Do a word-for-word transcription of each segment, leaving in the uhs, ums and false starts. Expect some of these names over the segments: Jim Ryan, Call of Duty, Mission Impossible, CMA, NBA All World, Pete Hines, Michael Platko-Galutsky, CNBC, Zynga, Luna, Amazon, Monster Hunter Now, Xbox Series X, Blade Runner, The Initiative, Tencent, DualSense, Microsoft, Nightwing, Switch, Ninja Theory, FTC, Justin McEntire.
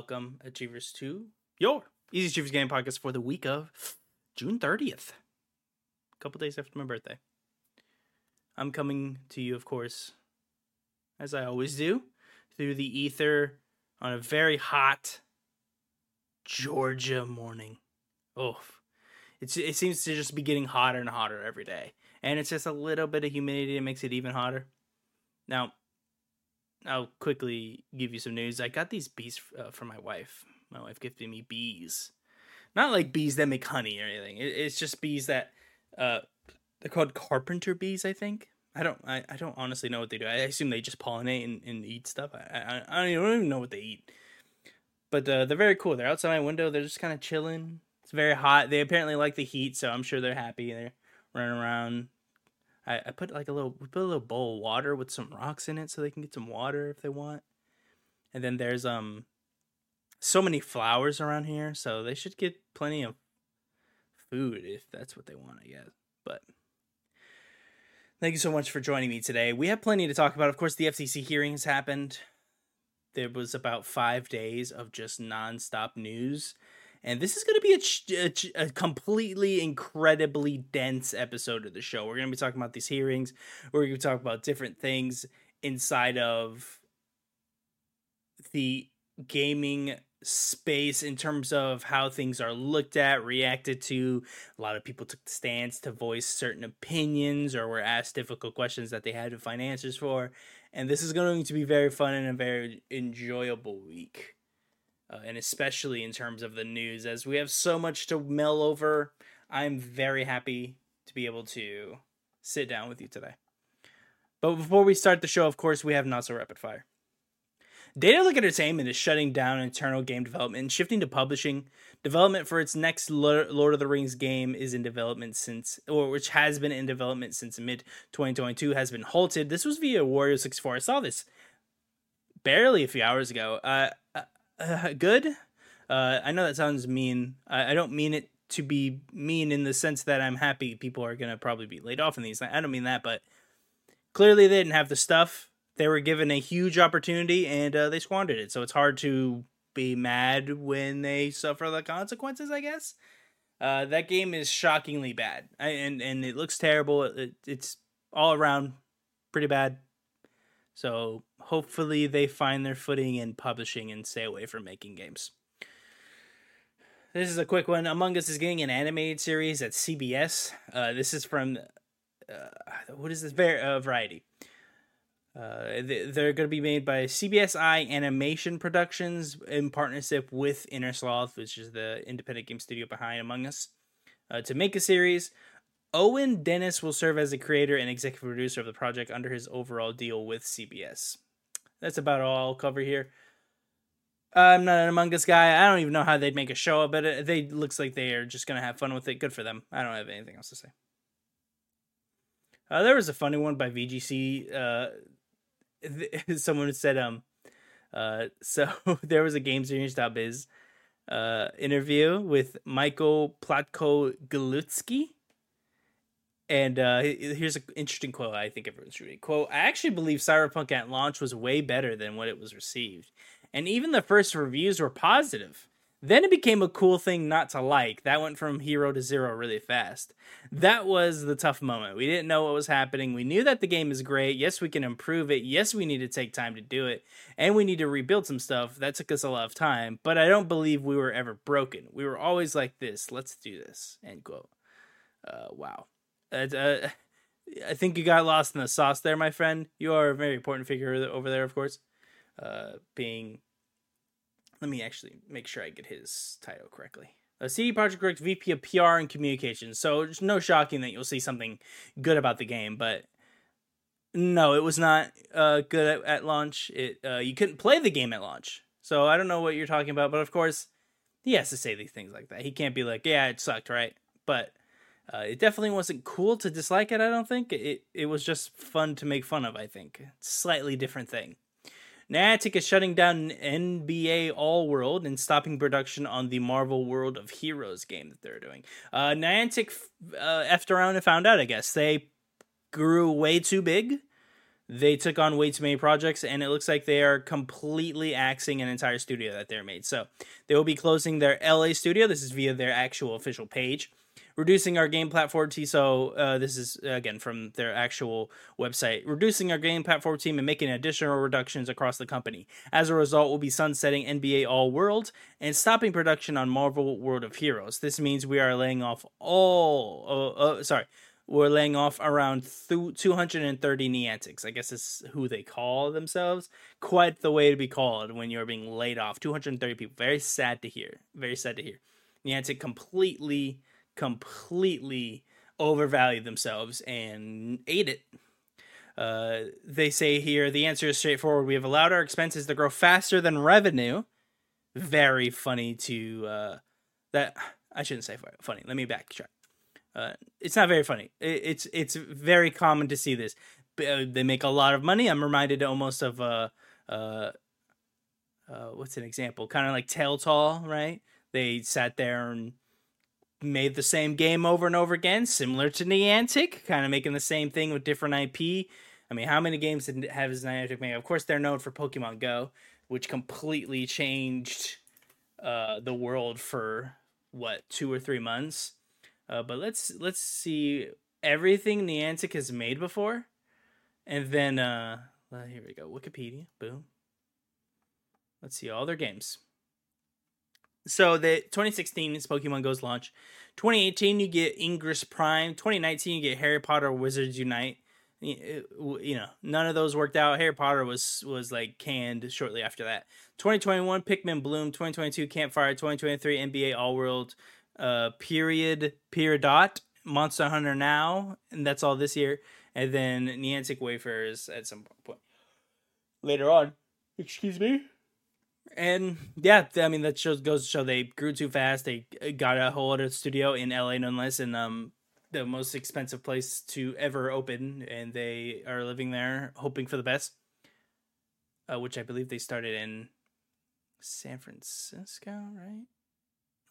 welcome, Achievers, to your Easy Achievers Game Podcast for the week of June thirtieth, a couple days after my birthday. I'm coming to you, of course, as I always do, through the ether on a very hot Georgia morning. Oh, it's, it seems to just be getting hotter and hotter every day. And it's just a little bit of humidity that makes it even hotter. Now, I'll quickly give you some news. I got these bees uh, from my wife. My wife gifted me bees. Not like bees that make honey or anything. It, it's just bees that, uh, they're called carpenter bees, I think. I don't I, I don't honestly know what they do. I assume they just pollinate and, and eat stuff. I, I, I don't even know what they eat. But uh, they're very cool. They're outside my window. They're just kind of chilling. It's very hot. They apparently like the heat, so I'm sure they're happy. They're running around. I, I put like a little we put a little bowl of water with some rocks in it so they can get some water if they want. And then there's um so many flowers around here, so they should get plenty of food if that's what they want, I guess. But thank you so much for joining me today. We have plenty to talk about. Of course, the F T C hearing has happened. There was about five days of just nonstop news. And this is going to be a, a, a completely, incredibly dense episode of the show. We're going to be talking about these hearings. We're going to talk about different things inside of the gaming space in terms of how things are looked at, reacted to. A lot of people took the stance to voice certain opinions or were asked difficult questions that they had to find answers for. And this is going to be very fun and a very enjoyable week. Uh, and especially in terms of the news, as we have so much to mill over. I'm very happy to be able to sit down with you today. But before we start the show, of course, we have Not So Rapid Fire. Datalic Entertainment is shutting down internal game development and shifting to publishing. Development for its next Lord of the Rings game is in development since, or which has been in development since mid twenty twenty-two, has been halted. This was via Wario sixty-four. I saw this barely a few hours ago. Uh, Uh, good. Uh, I know that sounds mean. I, I don't mean it to be mean in the sense that I'm happy people are going to probably be laid off in these. I don't mean that, but clearly they didn't have the stuff. They were given a huge opportunity and uh, they squandered it. So it's hard to be mad when they suffer the consequences, I guess. Uh, that game is shockingly bad I, and, and it looks terrible. It, it's all around pretty bad. So hopefully they find their footing in publishing and stay away from making games. This is a quick one. Among Us is getting an animated series at C B S. Uh, this is from, uh, what is this? Var- uh, Variety. Uh, they're going to be made by C B S I Animation Productions in partnership with Inner Sloth, which is the independent game studio behind Among Us, uh, to make a series. Owen Dennis will serve as the creator and executive producer of the project under his overall deal with C B S. That's about all I'll cover here. I'm not an Among Us guy. I don't even know how they'd make a show, but it they, looks like they are just going to have fun with it. Good for them. I don't have anything else to say. Uh, there was a funny one by V G C. Uh, th- someone said, um, uh, so there was a GameSeries.biz uh, interview with Michael Platko-Galutsky. And uh, here's an interesting quote I think everyone's reading. Quote, I actually believe Cyberpunk at launch was way better than what it was received. And even the first reviews were positive. Then it became a cool thing not to like. That went from hero to zero really fast. That was the tough moment. We didn't know what was happening. We knew that the game is great. Yes, we can improve it. Yes, we need to take time to do it. And we need to rebuild some stuff. That took us a lot of time. But I don't believe we were ever broken. We were always like this. Let's do this. End quote. Uh, wow. Uh, I think you got lost in the sauce there, my friend. You are a very important figure over there, of course. Uh, being, let me actually make sure I get his title correctly. Uh, C D Projekt Red's V P of P R and Communications. So it's no shocking that you'll see something good about the game, but no, it was not uh, good at, at launch. It uh, you couldn't play the game at launch. So I don't know what you're talking about, but of course, he has to say these things like that. He can't be like, yeah, it sucked, right? But Uh, it definitely wasn't cool to dislike it, I don't think. It it was just fun to make fun of, I think. Slightly different thing. Niantic is shutting down N B A All World and stopping production on the Marvel World of Heroes game that they're doing. Uh, Niantic uh, effed around and found out, I guess. They grew way too big. They took on way too many projects, and it looks like they are completely axing an entire studio that they're made. So they will be closing their L A studio. This is via their actual official page. Reducing our game platform team. So uh, this is, again, from their actual website. Reducing our game platform team and making additional reductions across the company. As a result, we'll be sunsetting N B A All World and stopping production on Marvel World of Heroes. This means we are laying off all... Uh, uh, sorry. We're laying off around two hundred thirty Niantics. I guess is who they call themselves. Quite the way to be called when you're being laid off. two hundred thirty people. Very sad to hear. Very sad to hear. Niantic completely, completely overvalued themselves and ate it. Uh, they say here, the answer is straightforward. We have allowed our expenses to grow faster than revenue. Very funny to... Uh, that I shouldn't say funny. Let me backtrack. Uh, it's not very funny. It, it's it's very common to see this. Uh, they make a lot of money. I'm reminded almost of uh, uh, uh, what's an example? Kind of like Telltale, right? They sat there and made the same game over and over again, similar to Niantic, kind of making the same thing with different I P. I mean, how many games did has Niantic made? Of course, they're known for Pokemon Go, which completely changed uh, the world for what two or three months. Uh, but let's let's see everything Niantic has made before, and then uh, well, here we go. Wikipedia, boom. Let's see all their games. So the twenty sixteen is Pokemon Go's launch. twenty eighteen you get Ingress Prime. twenty nineteen you get Harry Potter Wizards Unite. You know, none of those worked out. Harry Potter was was like canned shortly after that. twenty twenty-one Pikmin Bloom. twenty twenty-two Campfire. twenty twenty-three N B A All World. Uh, period, period dot, Monster Hunter Now, and that's all this year. And then Niantic Wayfarers at some point later on. Excuse me. And yeah, I mean that shows goes to show they grew too fast. They got a whole other studio in L A, nonetheless, and um, the most expensive place to ever open, and they are living there, hoping for the best. Uh, which I believe they started in San Francisco, right?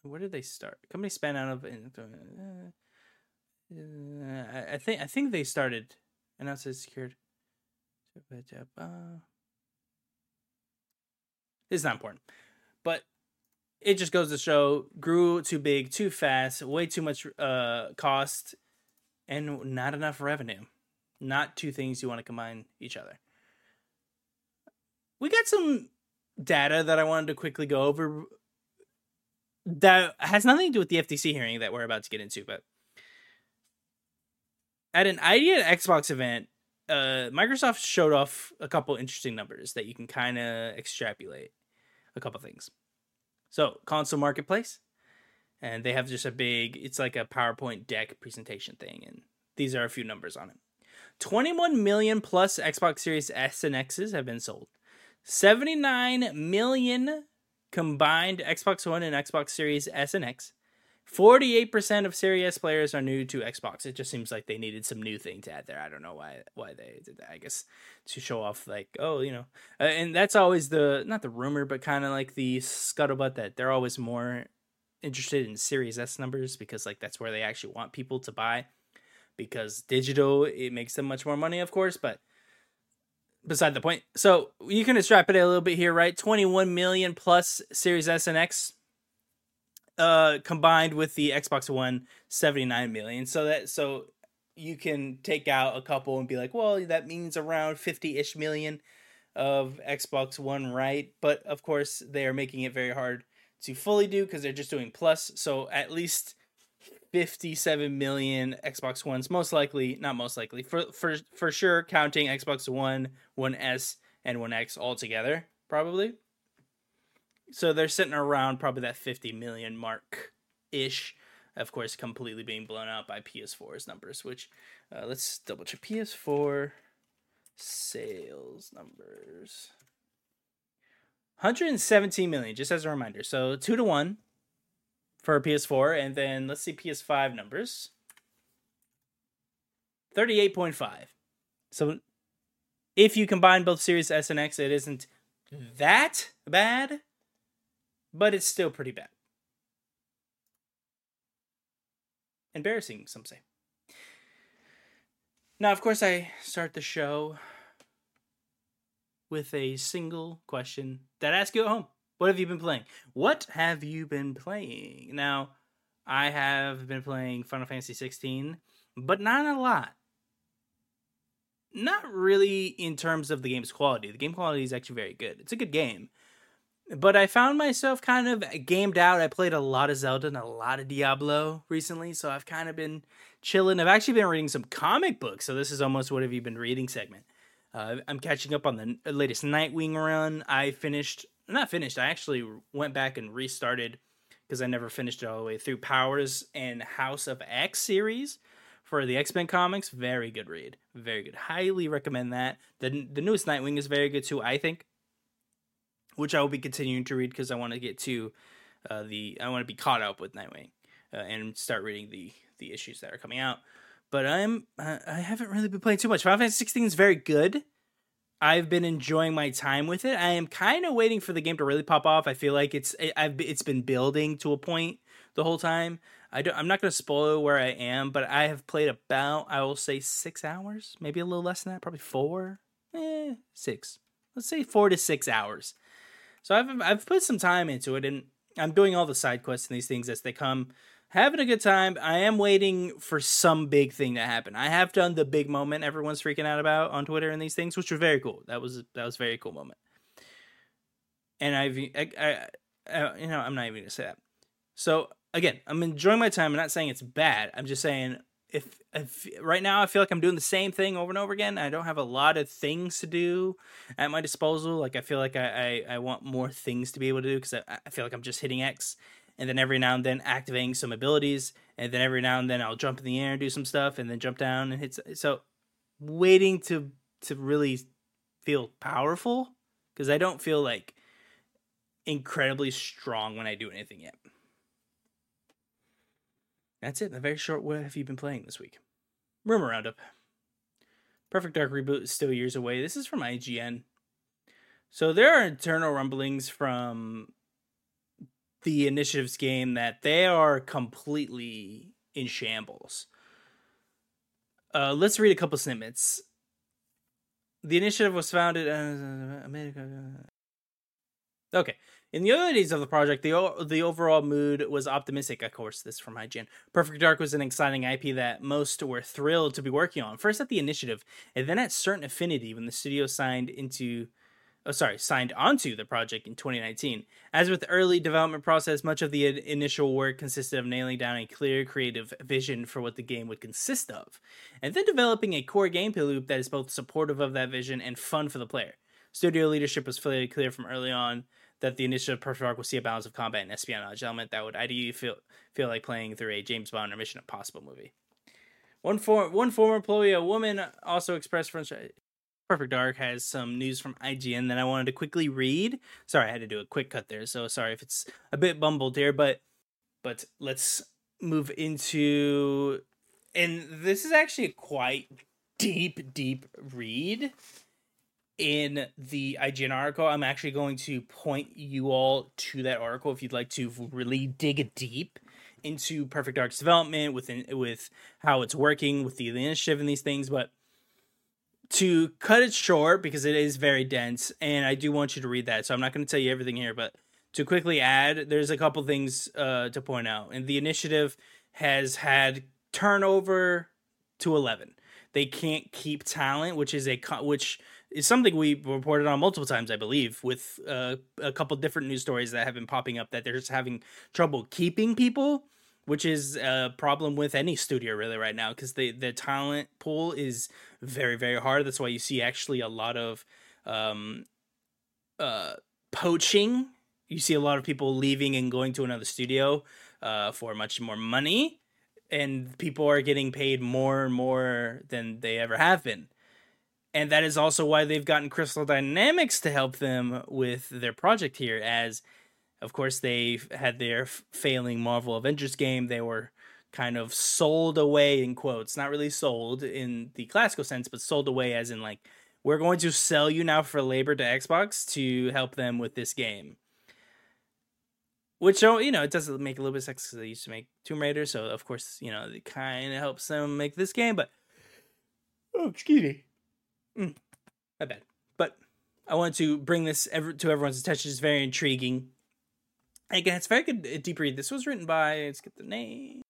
Where did they start? Company span out of. Uh, I think I think they started. Announced it secured. It's not important, but it just goes to show: grew too big, too fast, way too much uh cost, and not enough revenue. Not two things you want to combine each other. We got some data that I wanted to quickly go over. That has nothing to do with the F T C hearing that we're about to get into, but at an I G N Xbox event, uh, Microsoft showed off a couple interesting numbers that you can kind of extrapolate a couple things. So, console marketplace, and they have just a big, it's like a PowerPoint deck presentation thing, and these are a few numbers on it. twenty-one million plus Xbox Series S and X's have been sold. seventy-nine million combined Xbox One and Xbox Series S and X. forty-eight percent of Series S players are new to Xbox. It just seems like they needed some new thing to add there. I don't know why why they did that. I guess to show off like, oh, you know. Uh, and that's always the, not the rumor, but kind of like the scuttlebutt that they're always more interested in Series S numbers because like that's where they actually want people to buy. Because digital, it makes them much more money, of course, but beside the point. So you can extrapolate a little bit here, right? twenty-one million plus Series S and X uh, combined with the Xbox One, seventy-nine million. So that so you can take out a couple and be like, well, that means around fifty-ish million of Xbox One, right? But of course, they are making it very hard to fully do because they're just doing plus. So at least fifty-seven million Xbox Ones, most likely, not most likely, for for for sure, counting Xbox One, One S, and One X all together, probably. So they're sitting around probably that fifty million mark-ish, of course, completely being blown out by P S four's numbers, which, uh, let's double-check. P S four sales numbers. one hundred seventeen million, just as a reminder. So two to one. For P S four, and then let's see P S five numbers. thirty-eight point five. So if you combine both Series S and X, it isn't that bad, but it's still pretty bad. Embarrassing, some say. Now, of course, I start the show with a single question that I ask you at home. What have you been playing? What have you been playing? Now, I have been playing Final Fantasy sixteen, but not a lot. Not really in terms of the game's quality. The game quality is actually very good. It's a good game. But I found myself kind of gamed out. I played a lot of Zelda and a lot of Diablo recently, so I've kind of been chilling. I've actually been reading some comic books, so this is almost what have you been reading segment. Uh, I'm catching up on the latest Nightwing run. I finished, not finished, I actually went back and restarted, because I never finished it all the way through, Powers and House of X series for the X-Men comics. Very good read. Very good. Highly recommend that. The, the newest Nightwing is very good too, I think, which I will be continuing to read because I want to get to uh, the, I want to be caught up with Nightwing uh, and start reading the the issues that are coming out. But I'm, uh, I haven't really been playing too much. Final Fantasy sixteen is very good. I've been enjoying my time with it. I am kind of waiting for the game to really pop off. I feel like it's, I've, it's been building to a point the whole time. I don't, I'm not going to spoil where I am, but I have played about, I will say six hours, maybe a little less than that, probably four, eh, six. Let's say four to six hours. So I've I've put some time into it, and I'm doing all the side quests and these things as they come. Having a good time. I am waiting for some big thing to happen. I have done the big moment everyone's freaking out about on Twitter and these things, which was very cool. That was that was a very cool moment. And I've, I, I, I, you know, I'm not even going to say that. So again, I'm enjoying my time. I'm not saying it's bad. I'm just saying if, if right now I feel like I'm doing the same thing over and over again. I don't have a lot of things to do at my disposal. Like I feel like I, I, I want more things to be able to do because I, I feel like I'm just hitting X. And then every now and then activating some abilities. And then every now and then I'll jump in the air and do some stuff. And then jump down and hit. So waiting to to really feel powerful. Because I don't feel like incredibly strong when I do anything yet. That's it. A very short what have you been playing this week. Rumor Roundup. Perfect Dark reboot is still years away. This is from I G N. So there are internal rumblings from The Initiative's game that they are completely in shambles. Uh, let's read a couple snippets. The Initiative was founded in America. Okay. In the early days of the project, the o- the overall mood was optimistic. Of course, this is from I G N. Perfect Dark was an exciting I P that most were thrilled to be working on. First at The Initiative, and then at Certain Affinity when the studio signed into... Oh, sorry, signed onto the project in twenty nineteen. As with the early development process, much of the in- initial work consisted of nailing down a clear creative vision for what the game would consist of, and then developing a core gameplay loop that is both supportive of that vision and fun for the player. Studio leadership was fairly clear from early on that the Initiative Perfect Dark will see a balance of combat and espionage element that would ideally feel feel like playing through a James Bond or Mission Impossible movie. One, for- one former employee, a woman, also expressed frustration. Perfect Dark has some news from I G N that I wanted to quickly read. Sorry, I had to do a quick cut there, so sorry if it's a bit bumbled here, but but let's move into... And this is actually a quite deep, deep read in the I G N article. I'm actually going to point you all to that article if you'd like to really dig deep into Perfect Dark's development, with, with how it's working, with the Initiative and these things, but to cut it short, because it is very dense, and I do want you to read that, so I'm not going to tell you everything here, but to quickly add, there's a couple things uh, to point out. And the Initiative has had turnover to eleven. They can't keep talent, which is a which is something we reported on multiple times, I believe, with uh, a couple different news stories that have been popping up that they're just having trouble keeping people, which is a problem with any studio really right now, because the, the talent pool is very, very hard. That's why you see actually a lot of um, uh, poaching. You see a lot of people leaving and going to another studio uh, for much more money. And people are getting paid more and more than they ever have been. And that is also why they've gotten Crystal Dynamics to help them with their project here, as... Of course, they had their failing Marvel Avengers game. They were kind of sold away, in quotes. Not really sold in the classical sense, but sold away as in, like, we're going to sell you now for labor to Xbox to help them with this game. Which, you know, it doesn't make a little bit of sense because they used to make Tomb Raider. So, of course, you know, it kind of helps them make this game. But, oh, excuse me. Mm, my bad. But I wanted to bring this ever to everyone's attention. It's very intriguing. Again, it's very good deep read. This was written by, let's get the name,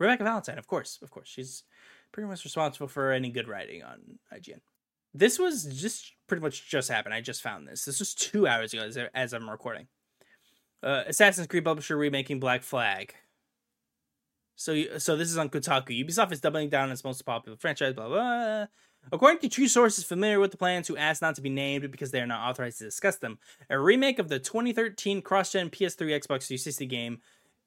Rebecca Valentine, of course, of course. She's pretty much responsible for any good writing on I G N. This was just pretty much just happened. I just found this. This was two hours ago as, as I'm recording. Uh, Assassin's Creed publisher remaking Black Flag. So, so this is on Kotaku. Ubisoft is doubling down on its most popular franchise, blah, blah. According to two sources familiar with the plans who asked not to be named because they are not authorized to discuss them, a remake of the twenty thirteen cross-gen P S three Xbox three sixty game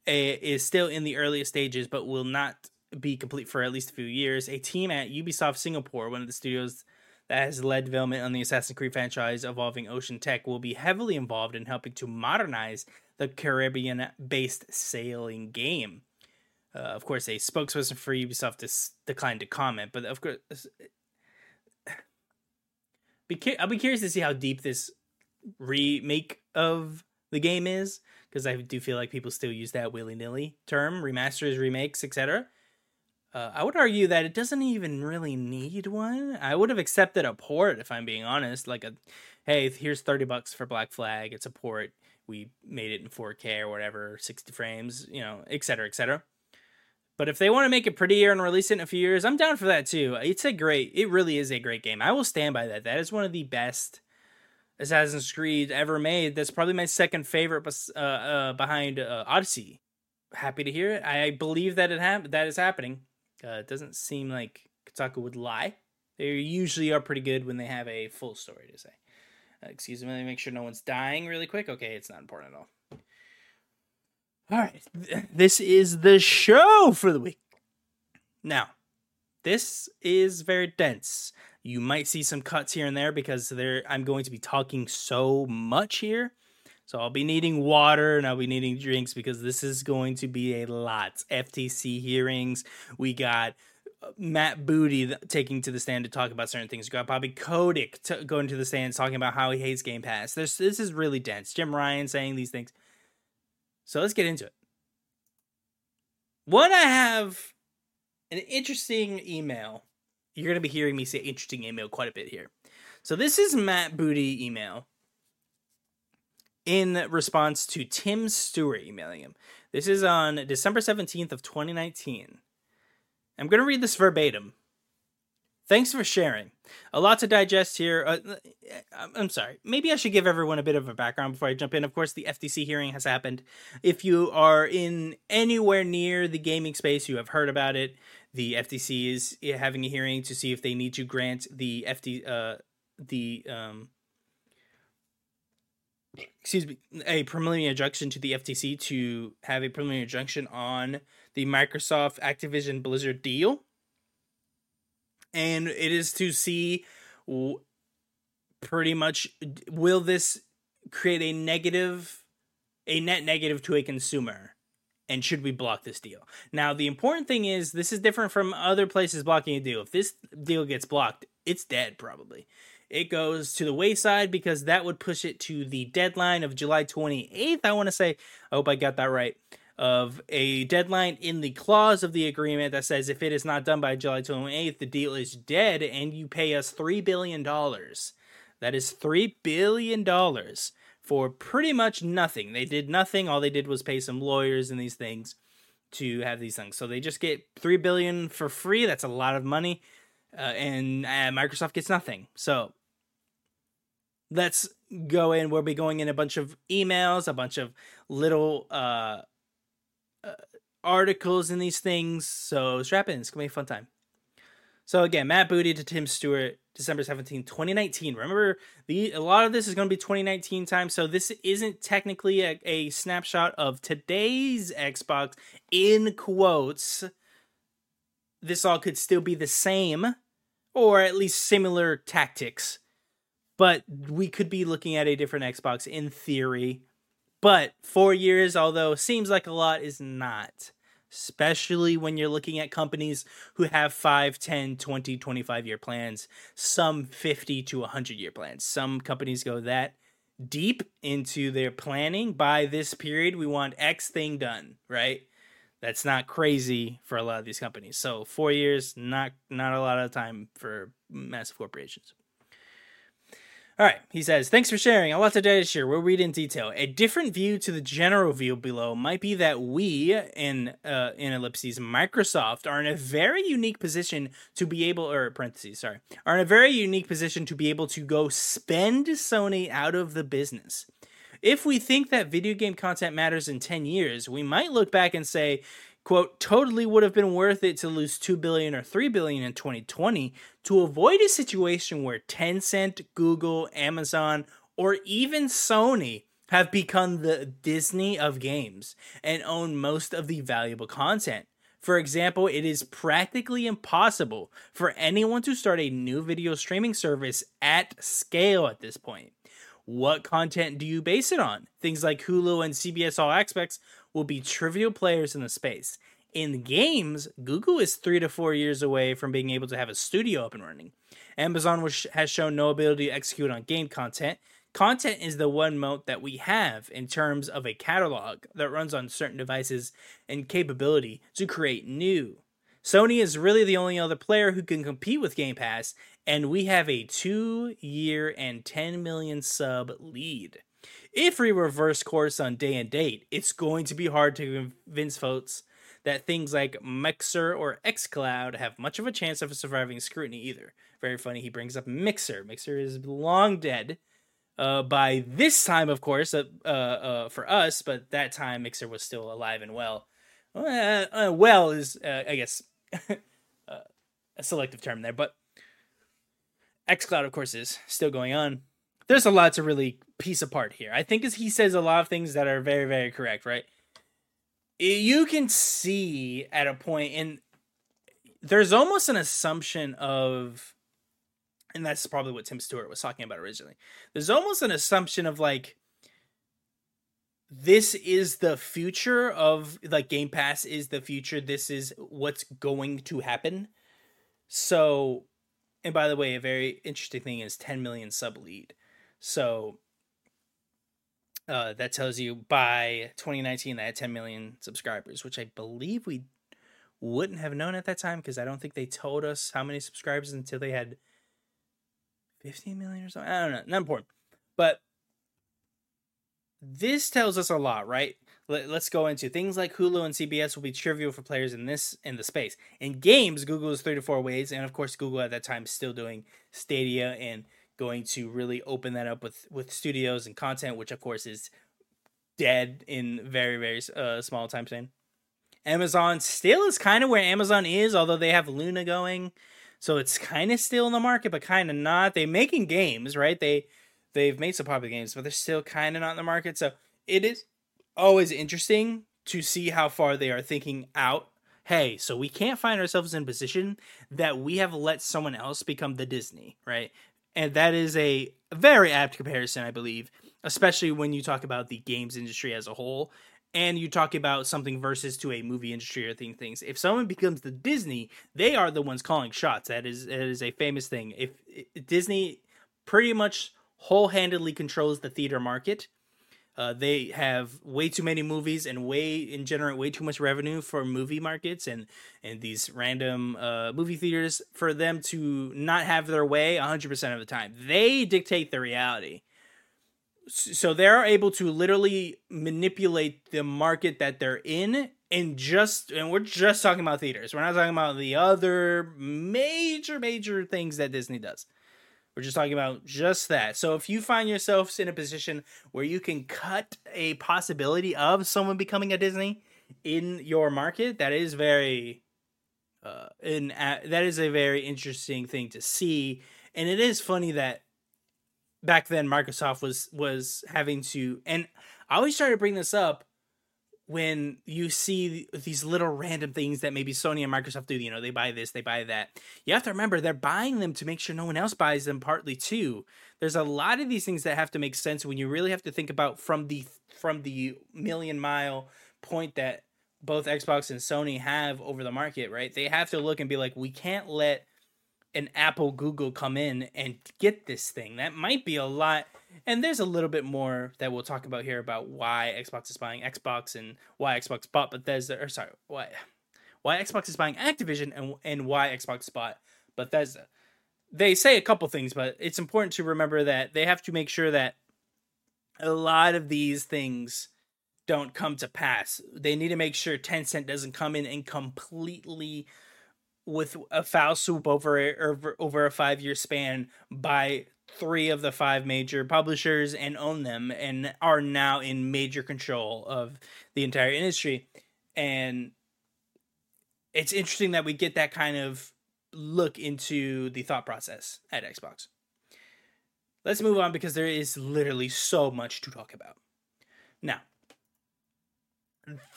is still in the earliest stages, but will not be complete for at least a few years. A team at Ubisoft Singapore, one of the studios that has led development on the Assassin's Creed franchise involving Ocean Tech, will be heavily involved in helping to modernize the Caribbean-based sailing game. Uh, of course, a spokesperson for Ubisoft dis- declined to comment, but of course... Be cu- I'll be curious to see how deep this remake of the game is, because I do feel like people still use that willy-nilly term, remasters, remakes, et cetera. Uh, I would argue that it doesn't even really need one. I would have accepted a port, if I'm being honest. Like, a, hey, here's thirty bucks for Black Flag. It's a port. We made it in four K or whatever, sixty frames, you know, et cetera, et cetera. But if they want to make it prettier and release it in a few years, I'm down for that too. It's a great, it really is a great game. I will stand by that. That is one of the best Assassin's Creed ever made. That's probably my second favorite uh, uh, behind uh, Odyssey. Happy to hear it. I believe that it ha- that is happening. Uh, it doesn't seem like Kotaku would lie. They usually are pretty good when they have a full story to say. Uh, excuse me, let me make sure no one's dying really quick. Okay, it's not important at all. All right, this is the show for the week. Now, this is very dense. You might see some cuts here and there because there I'm going to be talking so much here. So I'll be needing water and I'll be needing drinks because this is going to be a lot. F T C hearings. We got Matt Booty taking to the stand to talk about certain things. We got Bobby Kotick to going to the stands talking about how he hates Game Pass. This, this is really dense. Jim Ryan saying these things. So let's get into it. One, I have an interesting email. You're going to be hearing me say interesting email quite a bit here. So this is Matt Booty email in response to Tim Stuart emailing him. This is on December seventeenth of twenty nineteen. I'm going to read this verbatim. Thanks for sharing. A lot to digest here. Uh, I'm sorry. Maybe I should give everyone a bit of a background before I jump in. Of course, the F T C hearing has happened. If you are in anywhere near the gaming space, you have heard about it. The F T C is having a hearing to see if they need to grant the F T, uh, the um, excuse me, a preliminary injunction to the F T C to have a preliminary injunction on the Microsoft Activision Blizzard deal. And it is to see w- pretty much will this create a negative, a net negative to a consumer, and should we block this deal? Now, the important thing is this is different from other places blocking a deal. If this deal gets blocked, it's dead probably. It goes to the wayside because that would push it to the deadline of July twenty-eighth, I want to say. I hope I got that right. Of a deadline in the clause of the agreement that says if it is not done by July twenty-eighth, the deal is dead and you pay us three billion dollars. That is three billion dollars for pretty much nothing. They did nothing. All they did was pay some lawyers and these things to have these things. So they just get three billion dollars for free. That's a lot of money. Uh, and uh, Microsoft gets nothing. So let's go in. We'll be going in a bunch of emails, a bunch of little... uh. Uh, articles in these things, so strap in. It's gonna be a fun time. So again, Matt Booty to Tim Stuart, December seventeenth, twenty nineteen. Remember, the a lot of this is gonna be twenty nineteen time, so this isn't technically a, a snapshot of today's Xbox in quotes. This all could still be the same, or at least similar tactics, but we could be looking at a different Xbox in theory. But four years, although seems like a lot, is not. Especially when you're looking at companies who have five, ten, twenty, twenty-five-year plans. Some fifty to one hundred-year plans. Some companies go that deep into their planning. By this period, we want X thing done, right? That's not crazy for a lot of these companies. So four years, not, not a lot of time for massive corporations. All right, he says, thanks for sharing. A lot of data to share. We'll read in detail. A different view to the general view below might be that we, in uh, in ellipses, Microsoft, are in a very unique position to be able, or parentheses, sorry, are in a very unique position to be able to go spend Sony out of the business. If we think that video game content matters in ten years, we might look back and say, quote, totally would have been worth it to lose two billion dollars or three billion dollars in twenty twenty to avoid a situation where Tencent, Google, Amazon, or even Sony have become the Disney of games and own most of the valuable content. For example, it is practically impossible for anyone to start a new video streaming service at scale at this point. What content do you base it on? Things like Hulu and C B S All Access will be trivial players in the space. In games, Google is three to four years away from being able to have a studio up and running. Amazon has shown no ability to execute on game content. Content is the one moat that we have in terms of a catalog that runs on certain devices and capability to create new. Sony is really the only other player who can compete with Game Pass, and we have a two-year and ten million sub lead. If we reverse course on day and date, it's going to be hard to convince folks that things like Mixer or xCloud have much of a chance of surviving scrutiny either. Very funny, he brings up Mixer. Mixer is long dead uh, by this time, of course, uh, uh, uh, for us, but that time Mixer was still alive and well. Uh, uh, well is, uh, I guess, uh, a selective term there, but xCloud, of course, is still going on. There's a lot to really piece apart here. I think as he says a lot of things that are very, very correct, right? You can see at a point, and there's almost an assumption of, and that's probably what Tim Stuart was talking about originally. There's almost an assumption of like, this is the future of, like, Game Pass is the future. This is what's going to happen. So, and by the way, a very interesting thing is ten million sub lead. So uh, that tells you by twenty nineteen, I had ten million subscribers, which I believe we wouldn't have known at that time because I don't think they told us how many subscribers until they had fifteen million or something. I don't know. Not important. But this tells us a lot, right? Let's go into things like Hulu and C B S will be trivial for players in this in the space. In games, Google is three to four ways, and of course, Google at that time is still doing Stadia and going to really open that up with, with studios and content, which of course is dead in very, very uh, small time span. Amazon still is kind of where Amazon is, although they have Luna going. So it's kind of still in the market, but kind of not. They're making games, right? They, they've made some popular games, but they're still kind of not in the market. So it is always interesting to see how far they are thinking out. Hey, so we can't find ourselves in a position that we have let someone else become the Disney, right? And that is a very apt comparison, I believe, especially when you talk about the games industry as a whole and you talk about something versus to a movie industry or thing, things. If someone becomes the Disney, they are the ones calling shots. That is, that is a famous thing. If, if Disney pretty much whole-handedly controls the theater market, uh, they have way too many movies and way and generate way too much revenue for movie markets and, and these random uh, movie theaters for them to not have their way one hundred percent of the time. They dictate the reality. So they're able to literally manipulate the market that they're in and just, and we're just talking about theaters. We're not talking about the other major, major things that Disney does. We're just talking about just that. So if you find yourselves in a position where you can cut a possibility of someone becoming a Disney in your market, that is very, uh, in uh, that is a very interesting thing to see. And it is funny that back then Microsoft was was having to, and I always try to bring this up when you see these little random things that maybe Sony and Microsoft do, you know, they buy this, they buy that. You have to remember they're buying them to make sure no one else buys them partly too. There's a lot of these things that have to make sense when you really have to think about from the from the million mile point that both Xbox and Sony have over the market, right? They have to look and be like, we can't let an Apple, Google come in and get this thing. That might be a lot. And there's a little bit more that we'll talk about here about why Xbox is buying Xbox and why Xbox bought Bethesda, or sorry, why why Xbox is buying Activision and and why Xbox bought Bethesda. they say a couple things, but it's important to remember that they have to make sure that a lot of these things don't come to pass. They need to make sure Tencent doesn't come in and completely, with a foul swoop over over, over a five-year span, buy three of the five major publishers and own them, and are now in major control of the entire industry. And it's interesting that we get that kind of look into the thought process at Xbox. Let's move on, because there is literally so much to talk about. Now,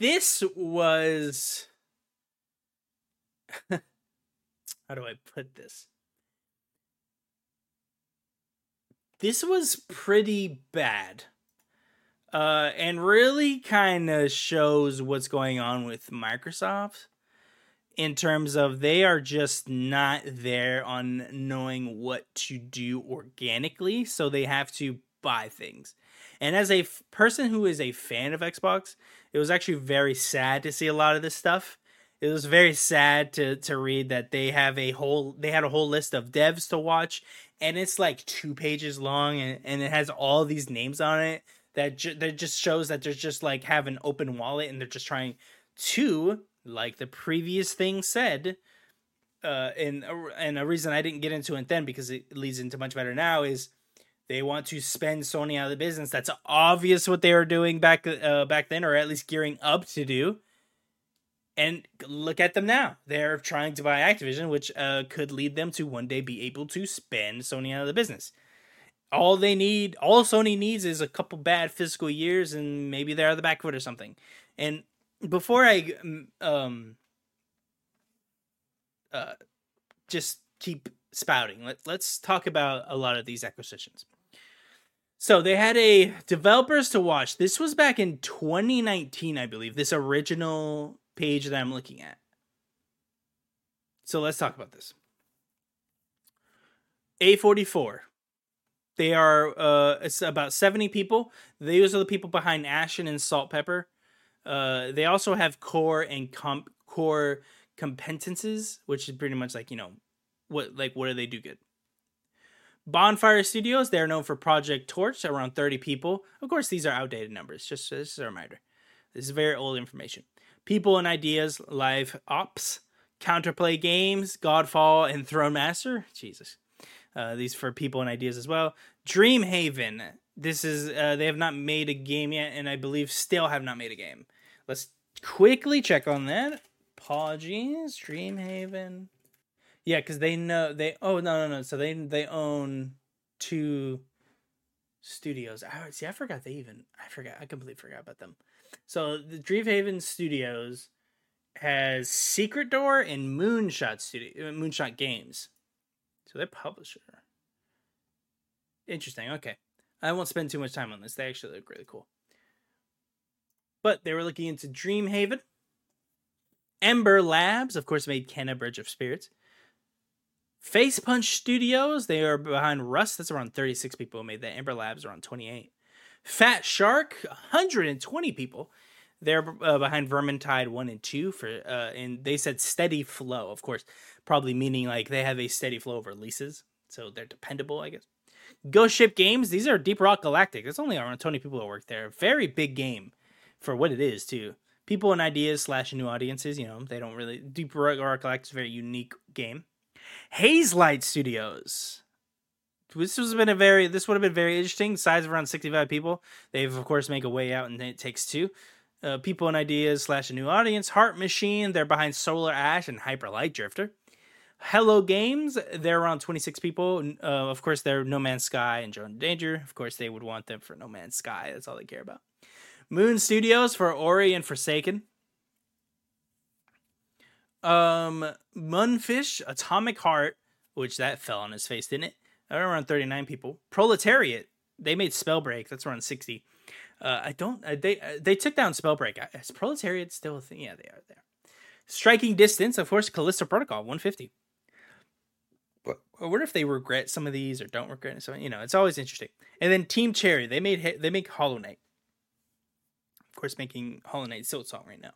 this was... how do I put this? This was pretty bad. Uh, and really kind of shows what's going on with Microsoft, in terms of they are just not there on knowing what to do organically, so they have to buy things. And as a f- person who is a fan of Xbox, it was actually very sad to see a lot of this stuff. It was very sad to to read that they have a whole they had a whole list of devs to watch, and it's like two pages long, and, and it has all these names on it that ju- that just shows that they're just like have an open wallet, and they're just trying to, like the previous thing said, uh, and and a reason I didn't get into it then because it leads into much better now is they want to spend Sony out of the business. That's obvious what they were doing back uh, back then, or at least gearing up to do. And look at them now. They're trying to buy Activision, which uh, could lead them to one day be able to spin Sony out of the business. All they need, all Sony needs is a couple bad fiscal years, and maybe they're out of the back foot or something. And before I um, uh, just keep spouting, let, let's talk about a lot of these acquisitions. So they had a developers to watch. This was back in twenty nineteen, I believe, this original page that I'm looking at. So let's talk about this. A forty-four. They are uh it's about seventy people. These are the people behind Ashen and Salt Pepper. Uh they also have core and comp core competences, which is pretty much like, you know, what like what do they do good? Bonfire Studios, they're known for Project Torch, around thirty people. Of course, these are outdated numbers. Just this is a reminder. This is very old information. People and Ideas, Live Ops, Counterplay Games, Godfall, and Throne Master. Jesus. Uh, these for People and Ideas as well. Dreamhaven. This is, uh, they have not made a game yet, and I believe still have not made a game. Let's quickly check on that. Apologies. Dreamhaven. Yeah, because they know, they, oh, no, no, no. So they they own two studios. I, see, I forgot they even, I forgot, I completely forgot about them. So the Dreamhaven Studios has Secret Door and Moonshot Studio, Moonshot Games. So they're publisher. Interesting. Okay, I won't spend too much time on this. They actually look really cool. But they were looking into Dreamhaven. Ember Labs, of course, made Kenna Bridge of Spirits. Face Punch Studios. They are behind Rust. That's around thirty-six people who made that. Ember Labs around twenty-eight. Fat Shark, one hundred twenty people. They're uh, behind Vermintide one and two for, uh, and they said steady flow, of course, probably meaning like they have a steady flow of releases, so they're dependable, I guess. Ghost Ship Games, these are Deep Rock Galactic. There's only around twenty people that work there. Very big game for what it is, too. People and Ideas slash new audiences, you know, they don't really, Deep Rock Galactic is a very unique game. Hazelight Studios. This was been a very. This would have been very interesting. Size of around sixty-five people. They've of course make a way out, and It Takes Two. Uh, people and Ideas slash a new audience. Heart Machine. They're behind Solar Ash and Hyper Light Drifter. Hello Games. They're around twenty-six people. Uh, of course, they're No Man's Sky and Zone of Danger. Of course, they would want them for No Man's Sky. That's all they care about. Moon Studios for Ori and Forsaken. Um, Munfish, Atomic Heart, which that fell on his face, didn't it? Around thirty-nine people. Proletariat, they made Spellbreak. That's around sixty. Uh, I don't. Uh, they uh, they took down Spellbreak. Is Proletariat still a thing? Yeah, they are there. Striking Distance, of course. Callisto Protocol, one hundred fifty. But I wonder if they regret some of these or don't regret it. So you know, it's always interesting. And then Team Cherry, they made they make Hollow Knight. Of course, making Hollow Knight Silksong right now.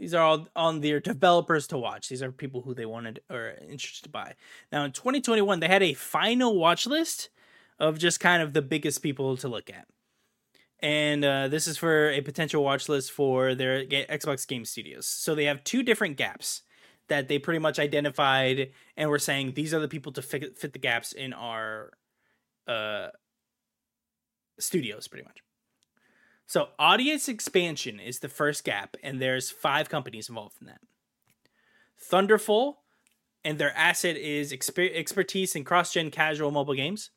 These are all on their developers to watch. These are people who they wanted or interested to buy. Now, in twenty twenty-one, they had a final watch list of just kind of the biggest people to look at. And uh, this is for a potential watch list for their Xbox Game Studios. So they have two different gaps that they pretty much identified and were saying, these are the people to fit, fit the gaps in our uh, studios, pretty much. So audience expansion is the first gap, and there's five companies involved in that. Thunderful, and their asset is exper- expertise in cross-gen casual mobile games.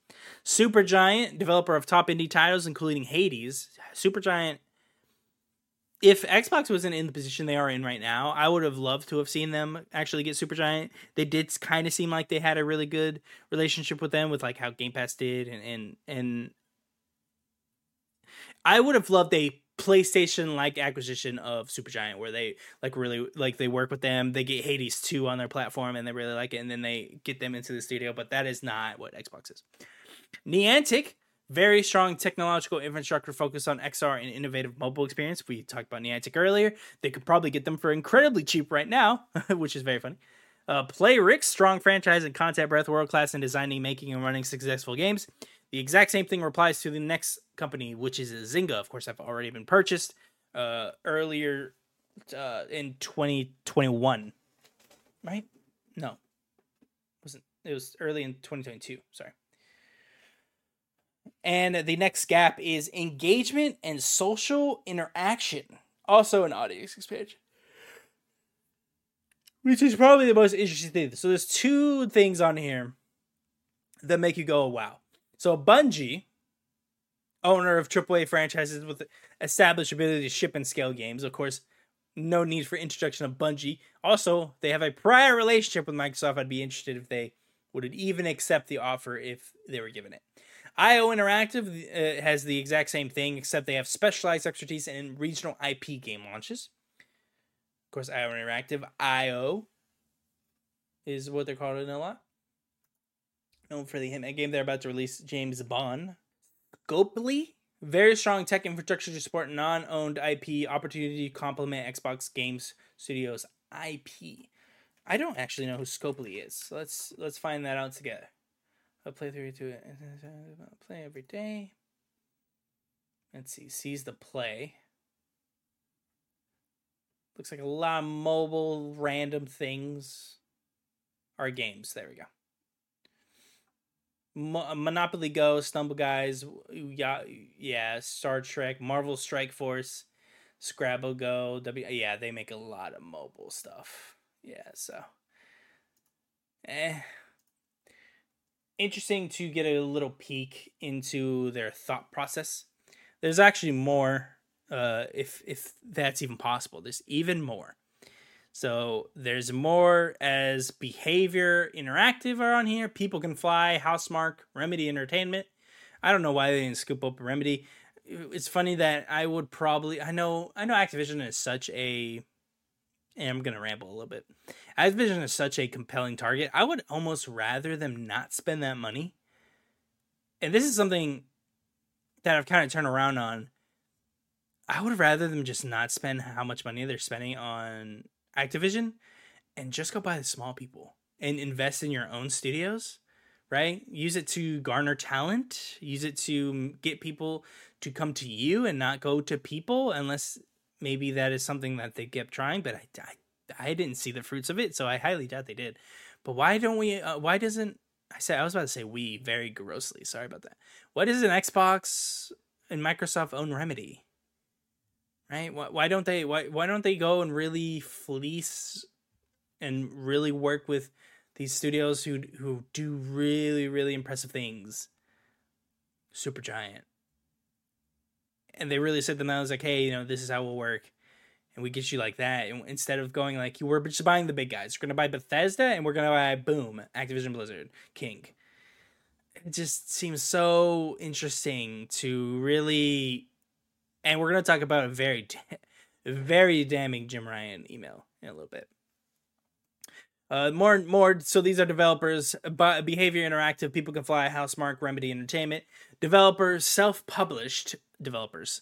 Supergiant, developer of top indie titles, including Hades. Supergiant, if Xbox wasn't in the position they are in right now, I would have loved to have seen them actually get Supergiant. They did kind of seem like they had a really good relationship with them, with like how Game Pass did, and and and... I would have loved a PlayStation-like acquisition of Supergiant, where they like really like they work with them. They get Hades two on their platform, and they really like it, and then they get them into the studio. But that is not what Xbox is. Niantic, very strong technological infrastructure focused on X R and innovative mobile experience. We talked about Niantic earlier. They could probably get them for incredibly cheap right now, which is very funny. Uh, Playrix, strong franchise and content breadth, world class in designing, making, and running successful games. The exact same thing applies to the next company, which is Zynga. Of course, I've already been purchased uh, earlier uh, in twenty twenty-one, right? No, it wasn't. It was early in twenty twenty-two. Sorry. And the next gap is engagement and social interaction, also an audience expansion, which is probably the most interesting thing. So there's two things on here that make you go, wow. So Bungie, owner of triple A franchises with established ability to ship and scale games. Of course, no need for introduction of Bungie. Also, they have a prior relationship with Microsoft. I'd be interested if they would even accept the offer if they were given it. I O Interactive uh, has the exact same thing, except they have specialized expertise in regional I P game launches. Of course, I O Interactive, I O is what they're called in a lot. Known for the Hitman game, they're about to release James Bond. Scopely, very strong tech infrastructure to support non-owned I P, opportunity to complement Xbox Games Studios I P. I don't actually know who Scopely is. So let's let's find that out together. I'll play through to it. Play every day. Let's see. Sees the play. Looks like a lot of mobile random things are games. There we go. Monopoly Go, Stumble Guys, yeah, yeah, Star Trek, Marvel Strike Force, Scrabble Go, W. Yeah, they make a lot of mobile stuff. Yeah, so, eh, interesting to get a little peek into their thought process. There's actually more, uh, if if that's even possible. There's even more. So there's more as Behavior Interactive are on here. People Can Fly, Housemarque, Remedy Entertainment. I don't know why they didn't scoop up Remedy. It's funny that I would probably... I know I know Activision is such a... And I'm going to ramble a little bit. Activision is such a compelling target. I would almost rather them not spend that money. And this is something that I've kind of turned around on. I would rather them just not spend how much money they're spending on Activision and just go buy the small people and invest in your own studios, right? Use it to garner talent, use it to get people to come to you and not go to people, unless maybe that is something that they kept trying, but I, I, I didn't see the fruits of it. So I highly doubt they did, but why don't we, uh, why doesn't I said, I was about to say we very grossly. Sorry about that. Why doesn't Xbox and Microsoft own Remedy? Right? Why, why don't they? Why why don't they go and really fleece and really work with these studios who who do really really impressive things? Supergiant, and they really said them out. I was like, hey, you know, this is how we'll work, and we get you like that. And instead of going like, you were just buying the big guys. We're gonna buy Bethesda, and we're gonna buy Boom, Activision Blizzard, King. It just seems so interesting to really. And we're going to talk about a very, very damning Jim Ryan email in a little bit. Uh, more and more. So these are developers, Behavior Interactive, People Can Fly, Housemarque, Remedy Entertainment. Developers, self-published developers.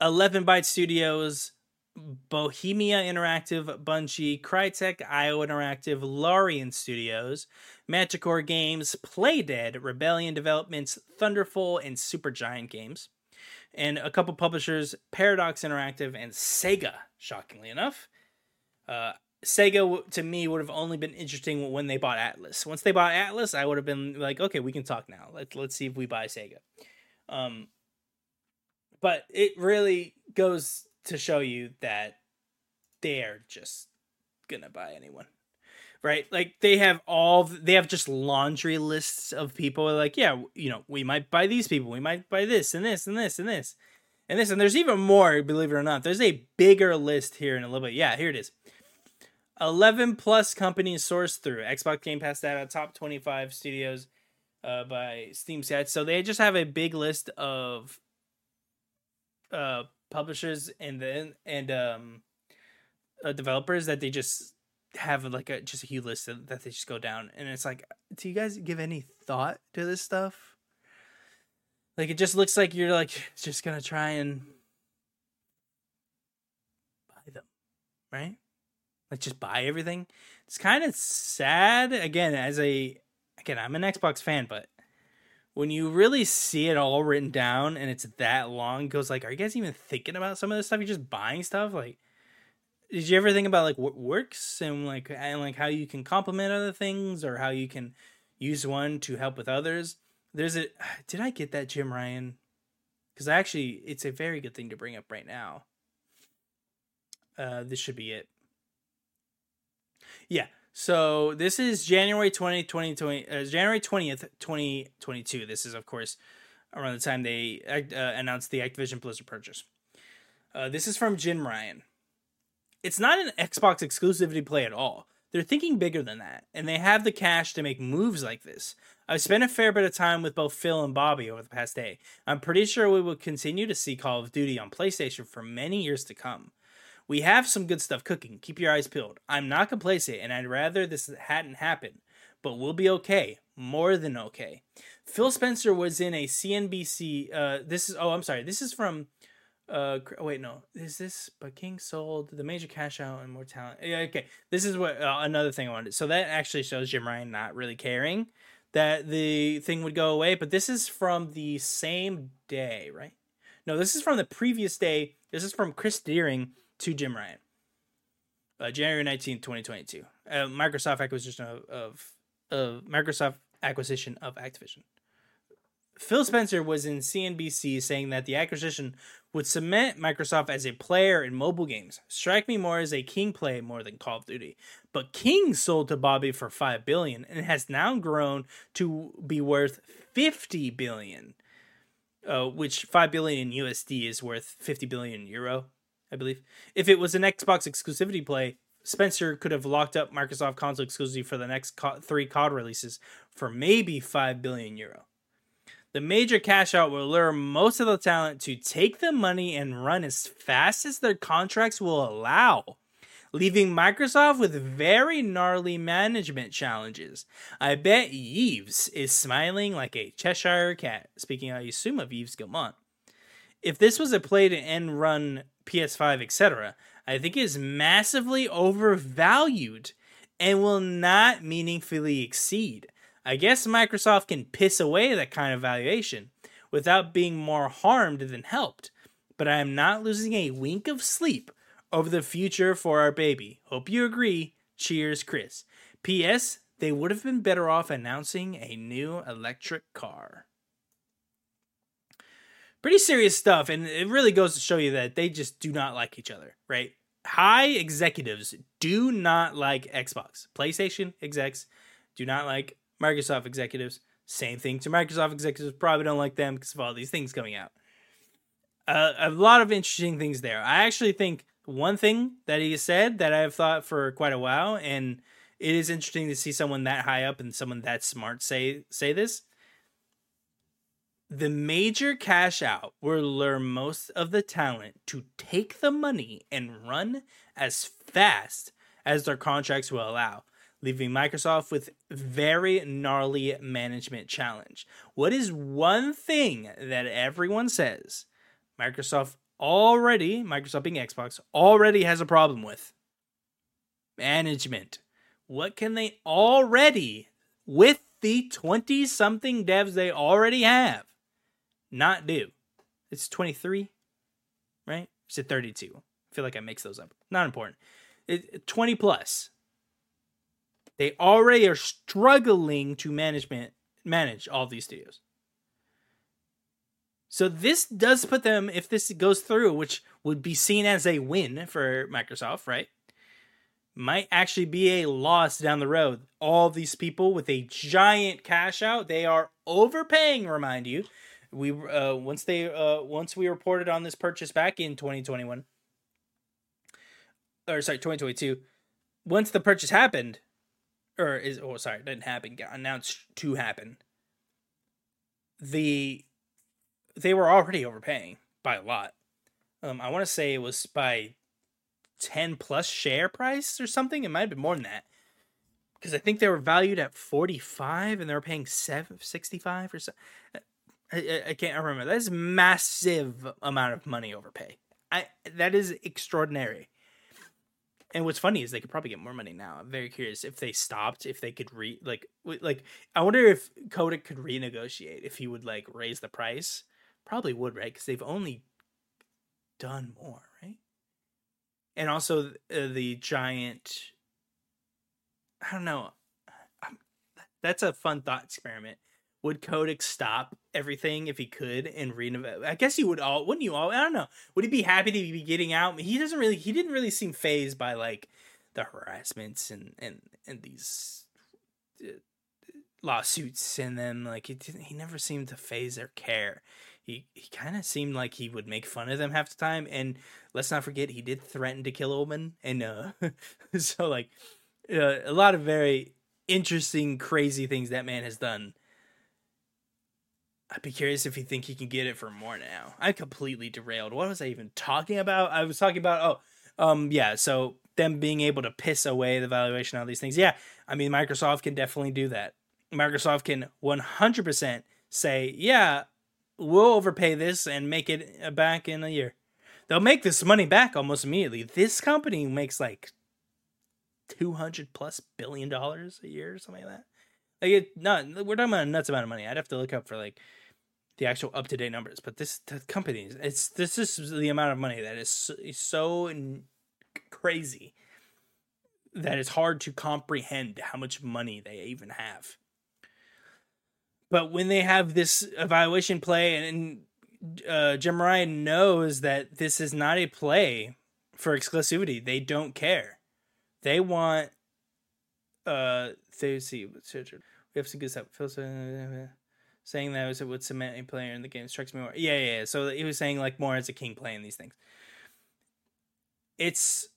eleven Byte Studios, Bohemia Interactive, Bungie, Crytek, I O Interactive, Larian Studios, Magicor Games, Playdead, Rebellion Developments, Thunderful, and Supergiant Games. And a couple publishers, Paradox Interactive and Sega, shockingly enough. Uh, Sega, to me, would have only been interesting when they bought Atlas. Once they bought Atlas, I would have been like, okay, we can talk now. Let's, let's see if we buy Sega. Um, but it really goes to show you that they're just gonna buy anyone, right? Like, they have all, they have just laundry lists of people. Like, yeah, you know, we might buy these people. We might buy this and this and this and this and this. And there's even more, believe it or not. There's a bigger list here in a little bit. Yeah, here it is. eleven plus companies sourced through Xbox Game Pass data, top twenty-five studios uh, by Steam stats. So they just have a big list of uh, publishers and then and um, uh, developers that they just have like a just a huge list that they just go down. And it's like, do you guys give any thought to this stuff? Like, it just looks like you're like just gonna try and buy them, right? Like, just buy everything. It's kind of sad. Again, as a again, I'm an Xbox fan, but when you really see it all written down and it's that long, it goes like, are you guys even thinking about some of this stuff? You're just buying stuff. Like, did you ever think about like what works and like and like how you can complement other things or how you can use one to help with others? There's a did I get that, Jim Ryan? Because actually, it's a very good thing to bring up right now. Uh, this should be it. Yeah, so this is January twentieth, twenty twenty, uh, January twentieth, twenty twenty-two. This is, of course, around the time they uh, announced the Activision Blizzard purchase. Uh, this is from Jim Ryan. It's not an Xbox exclusivity play at all. They're thinking bigger than that, and they have the cash to make moves like this. I've spent a fair bit of time with both Phil and Bobby over the past day. I'm pretty sure we will continue to see Call of Duty on PlayStation for many years to come. We have some good stuff cooking. Keep your eyes peeled. I'm not complacent, and I'd rather this hadn't happened. But we'll be okay. More than okay. Phil Spencer was in a C N B C... Uh, this is... Oh, I'm sorry. This is from... Uh, wait, no. Is this... But King sold the major cash out and more talent. Yeah, okay. This is what uh, another thing I wanted. So that actually shows Jim Ryan not really caring that the thing would go away. But this is from the same day, right? No, this is from the previous day. This is from Chris Deering to Jim Ryan, uh, January nineteenth, twenty twenty-two. Uh, Microsoft acquisition of, of of Microsoft acquisition of Activision. Phil Spencer was in C N B C saying that the acquisition would cement Microsoft as a player in mobile games. Strike me more as a King play more than Call of Duty. But King sold to Bobby for five billion dollars and has now grown to be worth fifty billion dollars, uh, which five billion dollars in U S D is worth fifty billion dollars in euro, I believe. If it was an Xbox exclusivity play, Spencer could have locked up Microsoft console exclusivity for the next three C O D releases for maybe five billion euro. The major cash out will lure most of the talent to take the money and run as fast as their contracts will allow, leaving Microsoft with very gnarly management challenges. I bet Yves is smiling like a Cheshire cat. Speaking, I assume, of Yves Guillemot. If this was a play to end run P S five, et cetera, I think is massively overvalued and will not meaningfully exceed. I guess Microsoft can piss away that kind of valuation without being more harmed than helped, but I am not losing a wink of sleep over the future for our baby. Hope you agree. Cheers, Chris. P S. They would have been better off announcing a new electric car. Pretty serious stuff, and it really goes to show you that they just do not like each other, right? High executives do not like Xbox. PlayStation execs do not like Microsoft executives. Same thing to Microsoft executives. Probably don't like them because of all these things coming out. Uh, a lot of interesting things there. I actually think one thing that he said that I have thought for quite a while, and it is interesting to see someone that high up and someone that smart say say this. The major cash out will lure most of the talent to take the money and run as fast as their contracts will allow, leaving Microsoft with very gnarly management challenge. What is one thing that everyone says Microsoft already, Microsoft being Xbox, already has a problem with. Management. What can they already, with the twenty-something devs they already have, not do? It's twenty-three, right? It's at thirty-two. I feel like I mixed those up. Not important. It, twenty plus. They already are struggling to management manage all these studios. So this does put them, if this goes through, which would be seen as a win for Microsoft, right? Might actually be a loss down the road. All these people with a giant cash out, they are overpaying, remind you. We uh, once they uh, once we reported on this purchase back in twenty twenty-one. Or sorry, twenty twenty-two. Once the purchase happened, or is oh sorry, it didn't happen, got announced to happen. The they were already overpaying by a lot. Um, I want to say it was by ten plus share price or something. It might have been more than that, because I think they were valued at forty-five and they were paying seven sixty-five or so. I, I can't remember. That's massive amount of money overpay. I that is extraordinary. And what's funny is they could probably get more money now. I'm very curious if they stopped, if they could re like like I wonder if Kodak could renegotiate, if he would like raise the price. Probably would, right? Because they've only done more, right? And also uh, the giant. I don't know. I'm, that's a fun thought experiment. Would Kodak stop everything if he could and renovate? I guess he would all, wouldn't you all? I don't know. Would he be happy to be getting out? He doesn't really, he didn't really seem fazed by like the harassments and, and, and these lawsuits and then like he didn't, he never seemed to faze or care. He, he kind of seemed like he would make fun of them half the time. And let's not forget, he did threaten to kill Oldman. And uh, so like uh, a lot of very interesting, crazy things that man has done. I'd be curious if you think he can get it for more now. I completely derailed. What was I even talking about? I was talking about, oh, um, yeah, so them being able to piss away the valuation on these things. Yeah, I mean, Microsoft can definitely do that. Microsoft can one hundred percent say, yeah, we'll overpay this and make it back in a year. They'll make this money back almost immediately. This company makes like two hundred plus billion dollars a year or something like that. Like it, not, we're talking about a nuts amount of money. I'd have to look up for like the actual up-to-date numbers, but this the company, it's this is the amount of money that is so, is so in, crazy that it's hard to comprehend how much money they even have. But when they have this evaluation play, and, and uh, Jim Ryan knows that this is not a play for exclusivity. They don't care. They want. Uh, they see. We have some good stuff. Phil saying that was it would cement a player in the game strikes me more. Yeah, yeah, yeah. So he was saying like more as a king playing these things. It's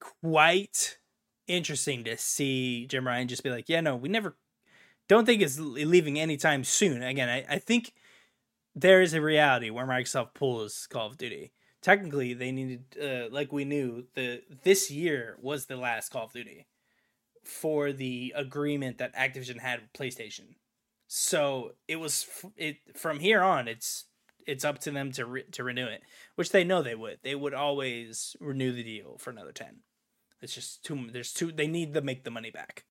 quite interesting to see Jim Ryan just be like, yeah, no, we never. Don't think it's leaving anytime soon. Again, I, I think there is a reality where Microsoft pulls Call of Duty. Technically, they needed, uh, like we knew, the this year was the last Call of Duty for the agreement that Activision had with PlayStation. So it was it from here on. It's it's up to them to re, to renew it, which they know they would. They would always renew the deal for another ten. It's just too. There's too. They need to make the money back.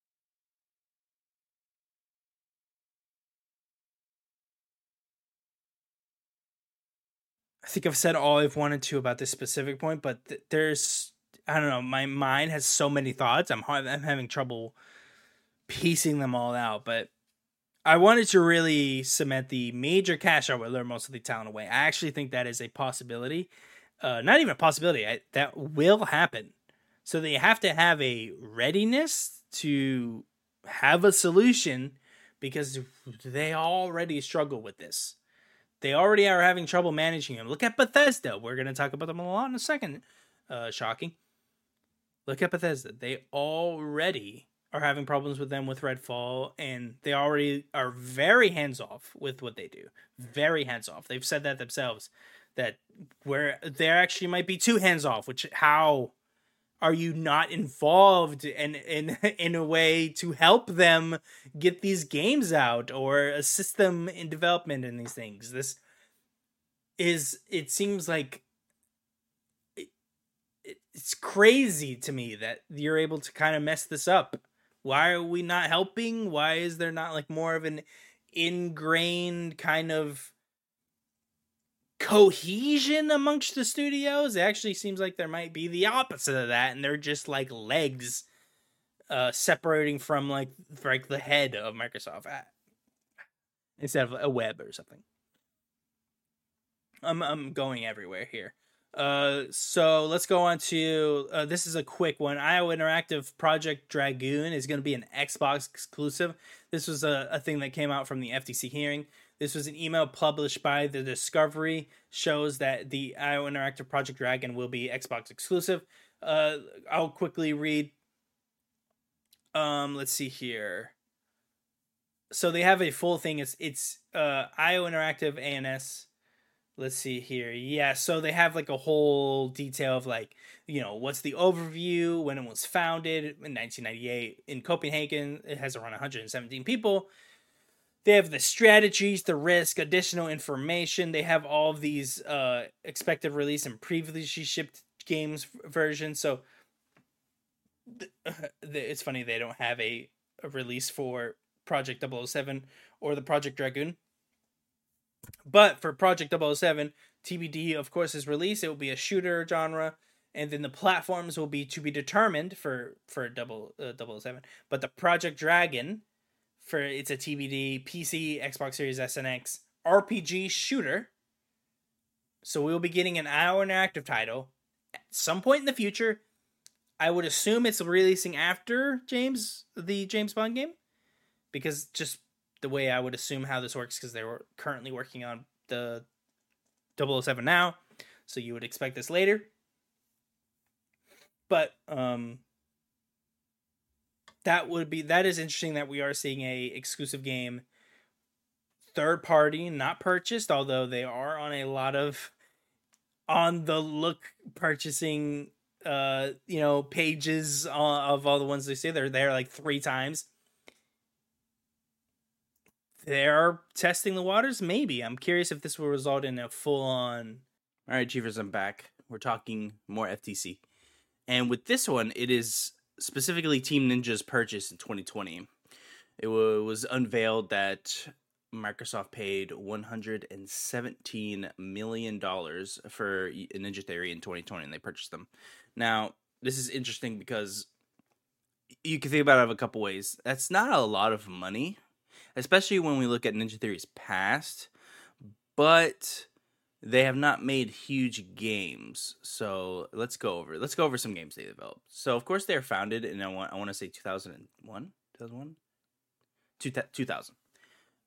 I think I've said all I've wanted to about this specific point, but th- there's, I don't know, my mind has so many thoughts. I'm hard, I'm having trouble piecing them all out, but I wanted to really cement the major cash out where they're most of the talent away. I actually think that is a possibility. Uh, not even a possibility. I, that will happen. So they have to have a readiness to have a solution, because they already struggle with this. They already are having trouble managing them. Look at Bethesda. We're going to talk about them a lot in a second. Uh, shocking. Look at Bethesda. They already are having problems with them with Redfall, and they already are very hands-off with what they do. Very hands-off. They've said that themselves, that where they actually might be too hands-off, which how are you not involved in, in, in a way to help them get these games out or assist them in development in these things? This is, it seems like it's crazy to me that you're able to kind of mess this up. Why are we not helping? Why is there not like more of an ingrained kind of cohesion amongst the studios? It actually seems like there might be the opposite of that, and they're just like legs uh, separating from like like the head of Microsoft at, instead of a web or something. I'm I'm going everywhere here. Uh, so let's go on to, uh, this is a quick one. I O Interactive Project Dragoon is going to be an Xbox exclusive. This was a, a thing that came out from the F T C hearing. This was an email published by The Discovery, shows that the I O Interactive Project Dragon will be Xbox exclusive. Uh, I'll quickly read. Um, let's see here. So they have a full thing. It's, it's, uh, I O Interactive A N S. Let's see here. Yeah, so they have like a whole detail of like, you know, what's the overview, when it was founded in nineteen ninety-eight in Copenhagen. It has around one hundred seventeen people. They have the strategies, the risk, additional information. They have all of these uh, expected release and previously shipped games versions. So th- it's funny they don't have a, a release for Project double oh seven or the Project Dragoon. But for Project double oh seven, T B D, of course, is released. It will be a shooter genre. And then the platforms will be to be determined for, for double, uh, double oh seven. But the Project Dragon, for it's a T B D, P C, Xbox Series S and X, R P G shooter. So we'll be getting an I O Interactive title at some point in the future. I would assume it's releasing after James the James Bond game. Because just... the way I would assume how this works, because they were currently working on the double oh seven now, so you would expect this later. But um, that would be that is interesting that we are seeing a exclusive game, third party, not purchased. Although they are on a lot of on the look purchasing, uh, you know, pages of all the ones they say they're there like three times. They're testing the waters, maybe. I'm curious if this will result in a full-on... All right, Jeevers, I'm back. We're talking more F T C. And with this one, it is specifically Team Ninja's purchase in twenty twenty. It was unveiled that Microsoft paid one hundred seventeen million dollars for Ninja Theory in twenty twenty, and they purchased them. Now, this is interesting because you can think about it a couple ways. That's not a lot of money, especially when we look at Ninja Theory's past, but they have not made huge games. So let's go over let's go over some games they developed. So of course they're founded in I want I want to say two thousand one, two thousand one, two thousand,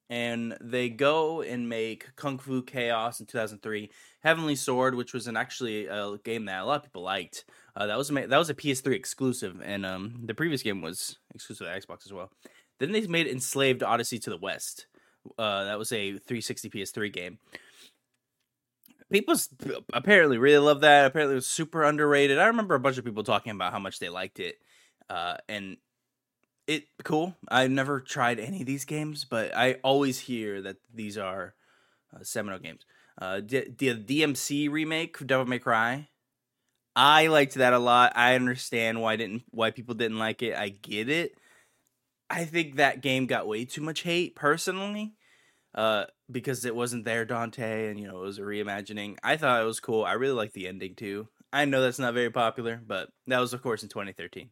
and they go and make Kung Fu Chaos in two thousand three, Heavenly Sword, which was an actually a game that a lot of people liked. Uh, that was a, that was a P S three exclusive, and um, the previous game was exclusive to Xbox as well. Then they made Enslaved Odyssey to the West. Uh, that was a three sixty P S three game. People apparently really loved that. Apparently it was super underrated. I remember a bunch of people talking about how much they liked it. Uh, and it cool. I've never tried any of these games, but I always hear that these are uh, seminal games. Uh, D- D- D M C remake, Devil May Cry. I liked that a lot. I understand why didn't why people didn't like it. I get it. I think that game got way too much hate, personally, uh, because it wasn't there, Dante, and, you know, it was a reimagining. I thought it was cool. I really liked the ending, too. I know that's not very popular, but that was, of course, in twenty thirteen.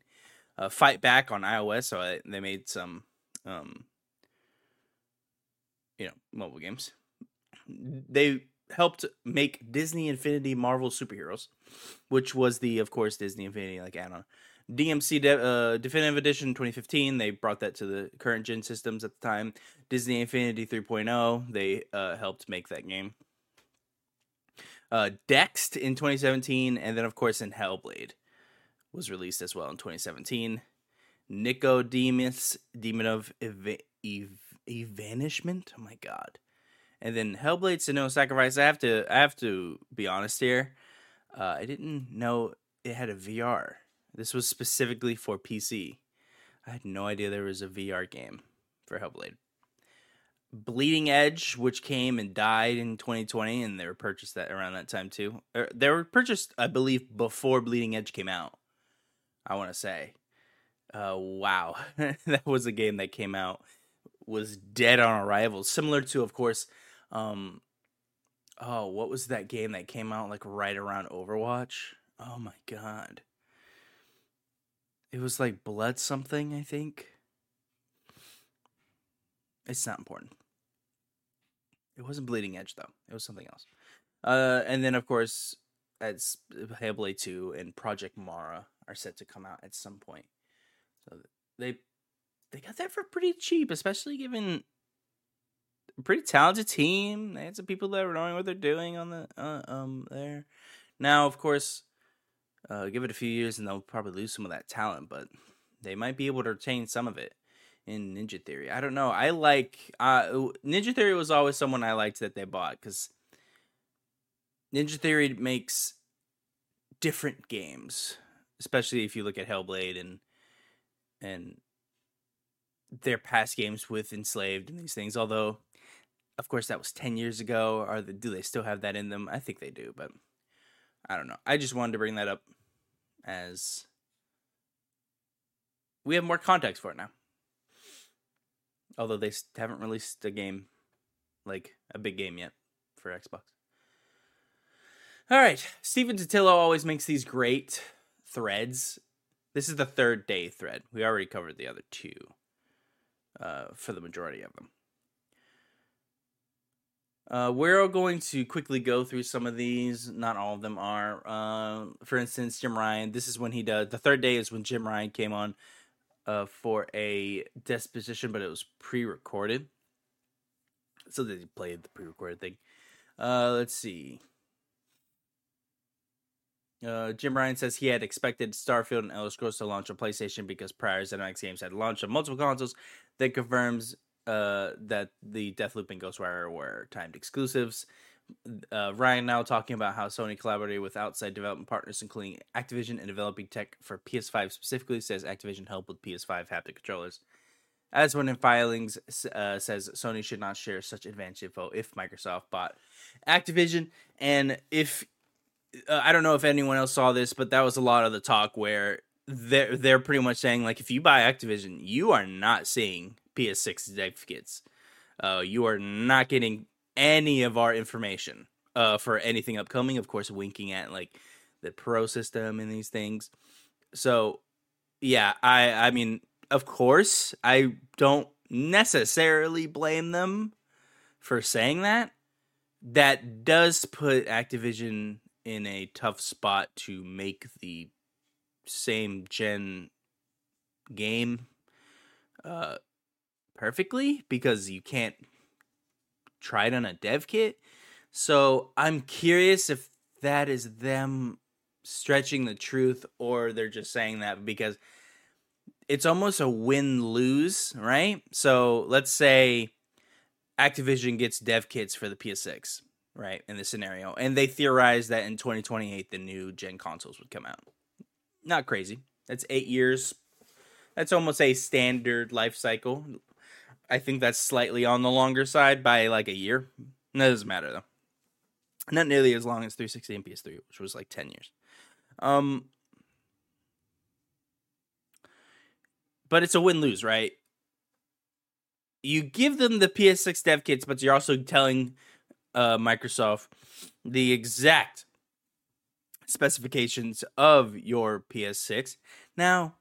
Uh, Fight Back on iOS, so I, they made some, um, you know, mobile games. They helped make Disney Infinity Marvel Superheroes, which was the, of course, Disney Infinity, like, add-on. D M C De- uh, Definitive Edition twenty fifteen, they brought that to the current gen systems at the time. Disney Infinity three point oh, they uh, helped make that game. Uh, Dext in twenty seventeen, and then of course in Hellblade was released as well in twenty seventeen. Nicodemus, Demon of Ev- Ev- Evanishment, oh my god. And then Hellblade: Senua's Sacrifice. I have to, I have to be honest here. Uh, I didn't know it had a V R. This was specifically for P C. I had no idea there was a V R game for Hellblade. Bleeding Edge, which came and died in twenty twenty, and they were purchased that around that time too. They were purchased, I believe, before Bleeding Edge came out, I want to say. Uh, wow. That was a game that came out, was dead on arrival. Similar to, of course, um, oh, what was that game that came out like right around Overwatch? Oh my God. It was like Blood something, I think. It's not important. It wasn't Bleeding Edge, though. It was something else. Uh, and then, of course, it's Hellblade two and Project Mara are set to come out at some point. So they they got that for pretty cheap, especially given a pretty talented team. They had some people that were knowing what they're doing on the uh, um there. Now, of course, uh, give it a few years and they'll probably lose some of that talent, but they might be able to retain some of it. In Ninja Theory, I don't know. I like uh, Ninja Theory was always someone I liked that they bought because Ninja Theory makes different games, especially if you look at Hellblade and and their past games with Enslaved and these things. Although, of course, that was ten years ago. Are the, do they still have that in them? I think they do, but I don't know. I just wanted to bring that up as we have more context for it now. Although they haven't released a game, like a big game yet for Xbox. All right. Steven Totillo always makes these great threads. This is the third day thread. We already covered the other two uh, for the majority of them. Uh, we're going to quickly go through some of these. Not all of them are. Uh, for instance, Jim Ryan. This is when he does. The third day is when Jim Ryan came on. Uh, for a disposition, but it was pre-recorded. So they played the pre-recorded thing. Uh, let's see. Uh, Jim Ryan says he had expected Starfield and Elder Scrolls to launch on PlayStation because prior Zenimax games had launched on multiple consoles. That confirms uh, that the Deathloop and Ghostwire were timed exclusives. Uh, Ryan now talking about how Sony collaborated with outside development partners, including Activision, and developing tech for P S five specifically. Says Activision helped with P S five haptic controllers. As one in filings uh, says, Sony should not share such advanced info if Microsoft bought Activision. And if uh, I don't know if anyone else saw this, but that was a lot of the talk where they're they're pretty much saying like, if you buy Activision, you are not seeing P S six certificates. Uh, you are not getting any of our information uh, for anything upcoming, of course, winking at like the pro system and these things. So, yeah, I, I mean, of course, I don't necessarily blame them for saying that. That does put Activision in a tough spot to make the same gen game uh, perfectly because you can't tried on a dev kit. So I'm curious if that is them stretching the truth or they're just saying that because it's almost a win-lose, right? So let's say Activision gets dev kits for the P S six, right, in this scenario, and they theorize that in twenty twenty-eight the new gen consoles would come out. Not crazy. That's eight years. That's almost a standard life cycle. I think that's slightly on the longer side by like a year. That doesn't matter though. Not nearly as long as three sixty and P S three, which was like ten years. Um, but it's a win-lose, right? You give them the P S six dev kits, but you're also telling uh, Microsoft the exact specifications of your P S six. Now,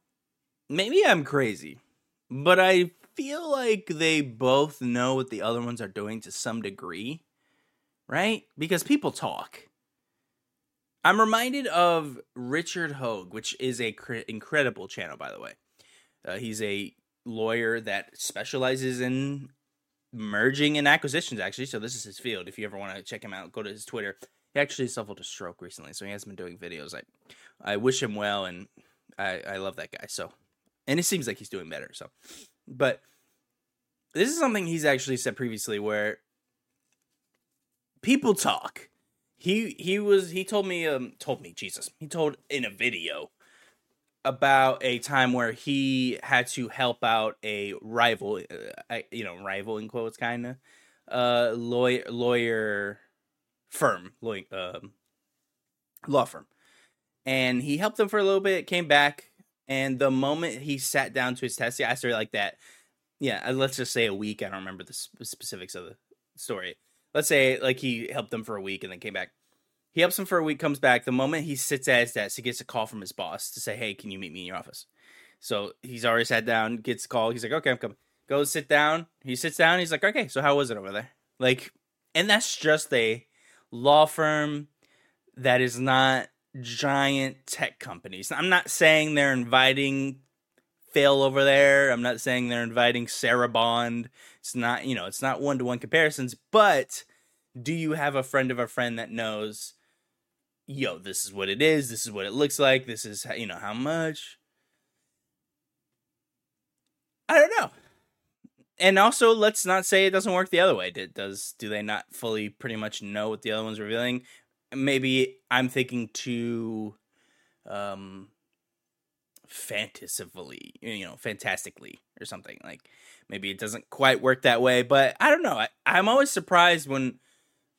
maybe I'm crazy, but I feel like they both know what the other ones are doing to some degree, right? Because people talk. I'm reminded of Richard Hogue, which is a cr- incredible channel, by the way. Uh, he's a lawyer that specializes in merging and acquisitions, actually. So this is his field. If you ever want to check him out, go to his Twitter. He actually suffered a stroke recently, so he hasn't been doing videos. I, I wish him well, and I, I love that guy. So, and it seems like he's doing better. So, but this is something he's actually said previously where people talk. He he was he told me um told me Jesus. He told in a video about a time where he had to help out a rival, uh, you know, rival in quotes, kind of, uh, lawyer, lawyer firm, lawyer, um, law firm. And he helped them for a little bit, came back, and the moment he sat down to his test, yeah, I started like that. Yeah, let's just say a week. I don't remember the sp- specifics of the story. Let's say, like, he helped them for a week and then came back. He helps him for a week, comes back. The moment he sits at his desk, he gets a call from his boss to say, hey, can you meet me in your office? So he's already sat down, gets a call. He's like, okay, I'm coming. Goes sit down. He sits down. He's like, okay, so how was it over there? Like, and that's just a law firm that is not giant tech companies. I'm not saying they're inviting Phil over there. I'm not saying they're inviting Sarah Bond. It's not, you know, it's not one-to-one comparisons, but do you have a friend of a friend that knows, yo, this is what it is, this is what it looks like, this is, you know, how much? I don't know. And also, let's not say it doesn't work the other way. It does. Do they not fully pretty much know what the other one's revealing? Maybe I'm thinking too um, fantasively, you know, fantastically or something. Like, maybe it doesn't quite work that way, but I don't know. I, I'm always surprised when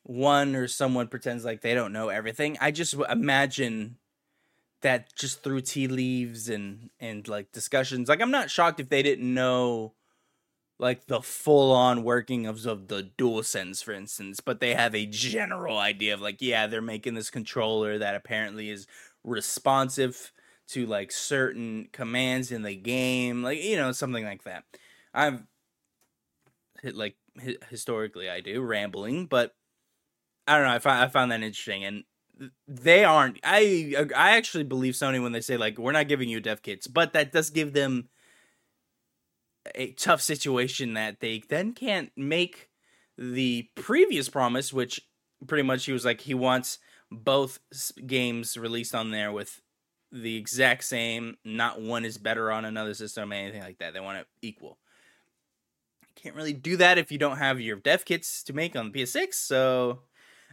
one or someone pretends like they don't know everything. I just imagine that just through tea leaves and, and like discussions. Like, I'm not shocked if they didn't know like the full on working of, of the DualSense, for instance, but they have a general idea of like, yeah, they're making this controller that apparently is responsive to like certain commands in the game. Like, you know, something like that. I've hit like hi- historically I do rambling, but I don't know. I found I found that interesting, and they aren't. I I actually believe Sony when they say like we're not giving you dev kits, but that does give them a tough situation that they then can't make the previous promise, which pretty much he was like he wants both games released on there with the exact same. Not one is better on another system, anything like that. They want it equal. You can't really do that if you don't have your dev kits to make on the P S six. So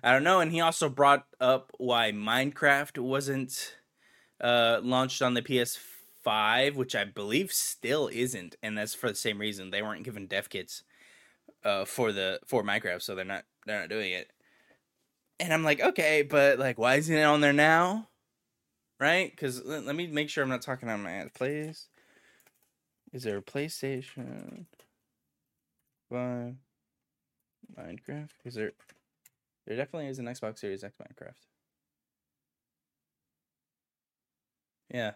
I don't know. And he also brought up why Minecraft wasn't uh, launched on the P S five, which I believe still isn't. And that's for the same reason. They weren't given dev kits uh, for the for Minecraft, so they're not they're not doing it. And I'm like, okay, but like, why isn't it on there now? Right? Because let, let me make sure I'm not talking on my ass, please. Is there a PlayStation five Minecraft? Is there... There definitely is an Xbox Series X Minecraft. Yeah.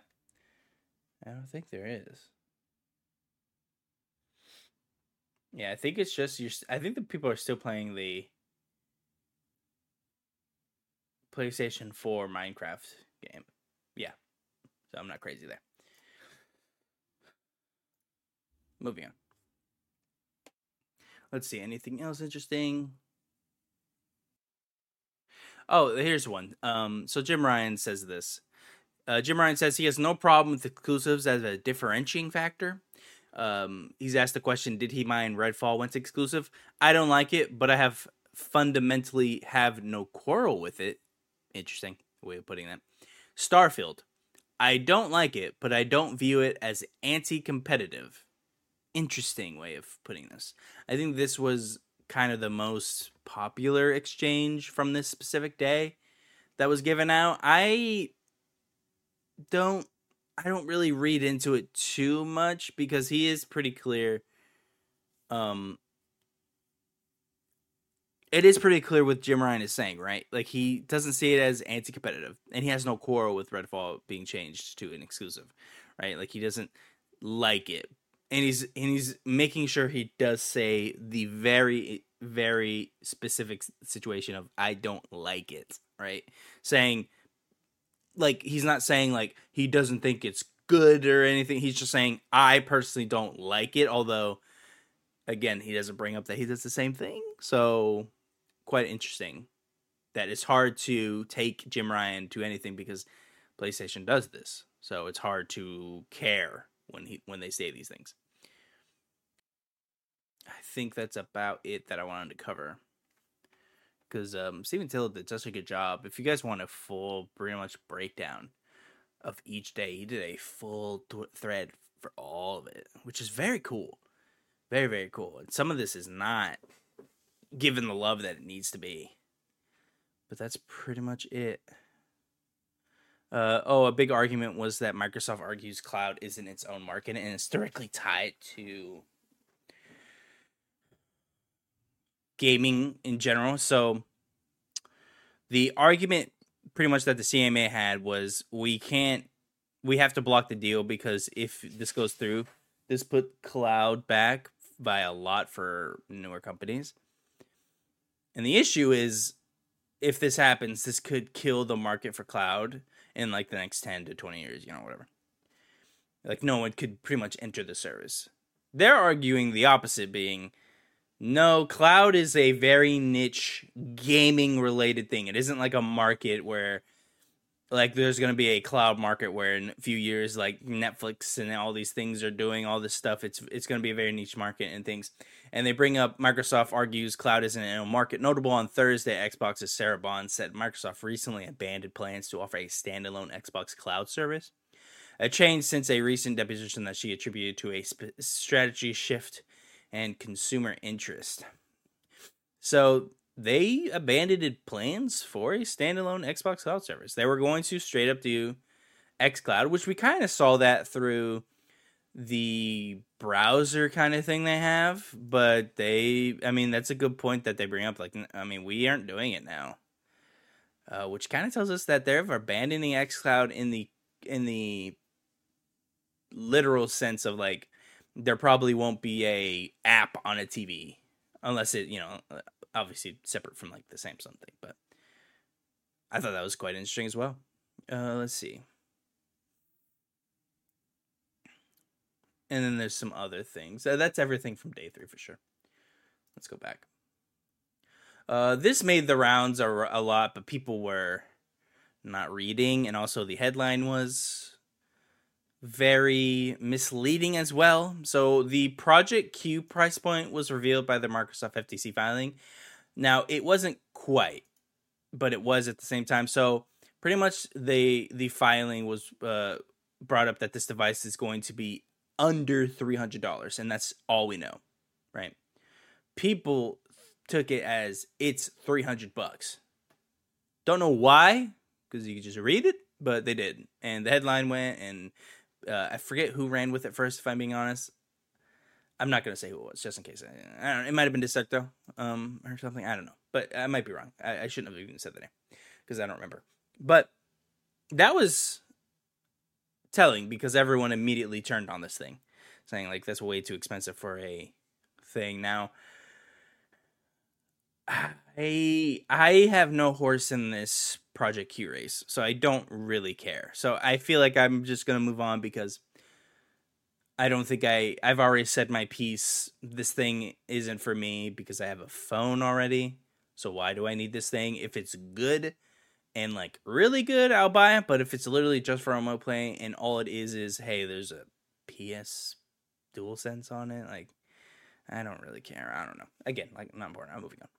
I don't think there is. Yeah, I think it's just... your. I think the people are still playing the PlayStation four Minecraft game. Yeah. So I'm not crazy there. Moving on. Let's see. Anything else interesting? Oh, here's one. Um, so Jim Ryan says this. Uh, Jim Ryan says he has no problem with exclusives as a differentiating factor. Um, he's asked the question, did he mind Redfall once exclusive? I don't like it, but I have fundamentally have no quarrel with it. Interesting way of putting that. Starfield. I don't like it, but I don't view it as anti-competitive. Interesting way of putting this. I think this was kind of the most popular exchange from this specific day that was given out. I don't I don't really read into it too much because he is pretty clear. Um it is pretty clear what Jim Ryan is saying, right? Like, he doesn't see it as anti-competitive, and he has no quarrel with Redfall being changed to an exclusive, right? Like, he doesn't like it. And he's and he's making sure he does say the very, very specific situation of I don't like it, right? Saying, like, he's not saying, like, he doesn't think it's good or anything. He's just saying, I personally don't like it. Although, again, he doesn't bring up that he does the same thing. So, quite interesting that it's hard to take Jim Ryan to anything because PlayStation does this. So, it's hard to care when he when they say these things. I think that's about it that I wanted to cover. Because um, Steven Tiller did such a good job. If you guys want a full, pretty much breakdown of each day. He did a full th- thread for all of it, which is very cool. Very, very cool. And some of this is not given the love that it needs to be. But that's pretty much it. Uh, oh, a big argument was that Microsoft argues cloud isn't its own market and it's directly tied to gaming in general. So the argument pretty much that the C M A had was we can't, we have to block the deal because if this goes through, this put cloud back by a lot for newer companies. And the issue is if this happens, this could kill the market for cloud in like the next ten to twenty years, you know, whatever. Like no one could pretty much enter the service. They're arguing the opposite being, no, cloud is a very niche gaming related thing. It isn't like a market where like there's going to be a cloud market where in a few years like Netflix and all these things are doing all this stuff. It's it's going to be a very niche market and things. And they bring up Microsoft argues cloud isn't in a market. Notable on Thursday, Xbox's Sarah Bond said Microsoft recently abandoned plans to offer a standalone Xbox cloud service, a change since a recent deposition that she attributed to a sp- strategy shift and consumer interest. So they abandoned plans for a standalone Xbox cloud service. They were going to straight up do xCloud, which we kind of saw that through the browser kind of thing they have. But they, I mean, that's a good point that they bring up. Like, I mean, we aren't doing it now, uh, which kind of tells us that they're abandoning xCloud in the in the literal sense of like there probably won't be a app on a T V unless it, you know. Obviously separate from like the Samsung thing, but I thought that was quite interesting as well. Uh, let's see. And then there's some other things. Uh, that's everything from day three for sure. Let's go back. Uh, this made the rounds a, a lot, but people were not reading. And also the headline was very misleading as well. So the Project Q price point was revealed by the Microsoft F T C filing. Now, it wasn't quite, but it was at the same time. So pretty much the, the filing was uh, brought up that this device is going to be under three hundred dollars, and that's all we know, right? People took it as it's three hundred bucks. Don't know why, because you could just read it, but they did. And the headline went, and Uh, I forget who ran with it first, if I'm being honest. I'm not going to say who it was, just in case. I, I don't know. It might have been Dissecto um, or something. I don't know. But I might be wrong. I, I shouldn't have even said the name because I don't remember. But that was telling because everyone immediately turned on this thing, saying, like, that's way too expensive for a thing. Now, I, I have no horse in this Project Q race, so I don't really care. So I feel like I'm just going to move on because I don't think I, I've already said my piece. This thing isn't for me because I have a phone already. So why do I need this thing? If it's good and like really good, I'll buy it. But if it's literally just for remote play and all it is is, hey, there's a P S DualSense on it. Like, I don't really care. I don't know. Again, like I'm not bored. I'm moving on.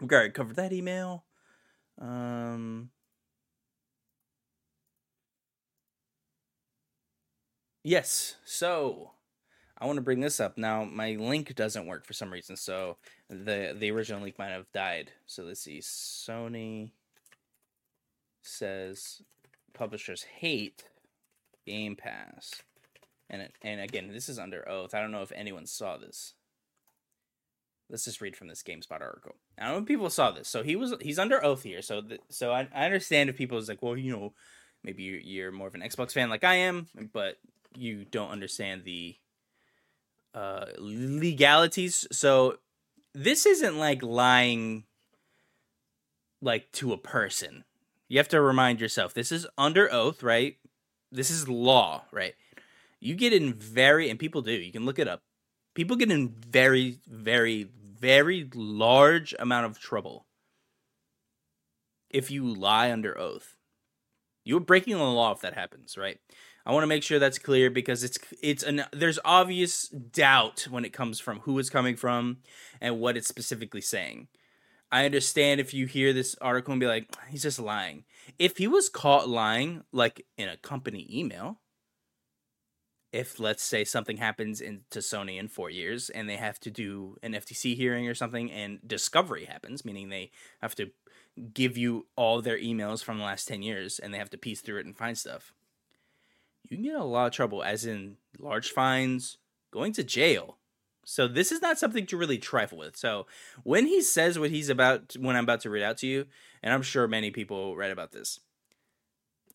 We've already covered that email. Um, yes, so I want to bring this up. Now, my link doesn't work for some reason, so the, the original link might have died. So let's see. Sony says publishers hate Game Pass. And, it, and again, this is under oath. I don't know if anyone saw this. Let's just read from this GameSpot article. I don't know if people saw this. So he was he's under oath here. So the, so I, I understand if people is like, well, you know, maybe you're, you're more of an Xbox fan like I am, but you don't understand the uh, legalities. So this isn't like lying like to a person. You have to remind yourself this is under oath, right? This is law, right? You get in very, and people do. You can look it up. People get in very, very, very large amount of trouble if you lie under oath. You're breaking the law if that happens, right? I want to make sure that's clear because it's it's an, there's obvious doubt when it comes from who it's coming from and what it's specifically saying. I understand if you hear this article and be like, he's just lying. If he was caught lying, like in a company email, if let's say something happens in, to Sony in four years and they have to do an F T C hearing or something and discovery happens, meaning they have to give you all their emails from the last ten years and they have to piece through it and find stuff, you can get a lot of trouble, as in large fines, going to jail. So this is not something to really trifle with. So when he says what he's about, when I'm about to read out to you, and I'm sure many people read about this,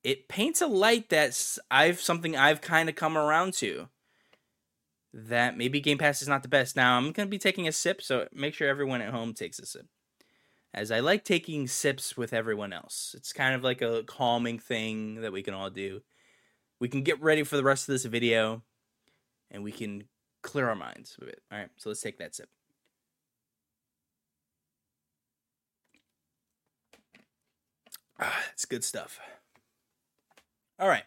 it paints a light that's I've something I've kind of come around to, that maybe Game Pass is not the best. Now, I'm going to be taking a sip, so make sure everyone at home takes a sip, as I like taking sips with everyone else. It's kind of like a calming thing that we can all do. We can get ready for the rest of this video, and we can clear our minds a bit. All right, so let's take that sip. Ah, it's good stuff. All right.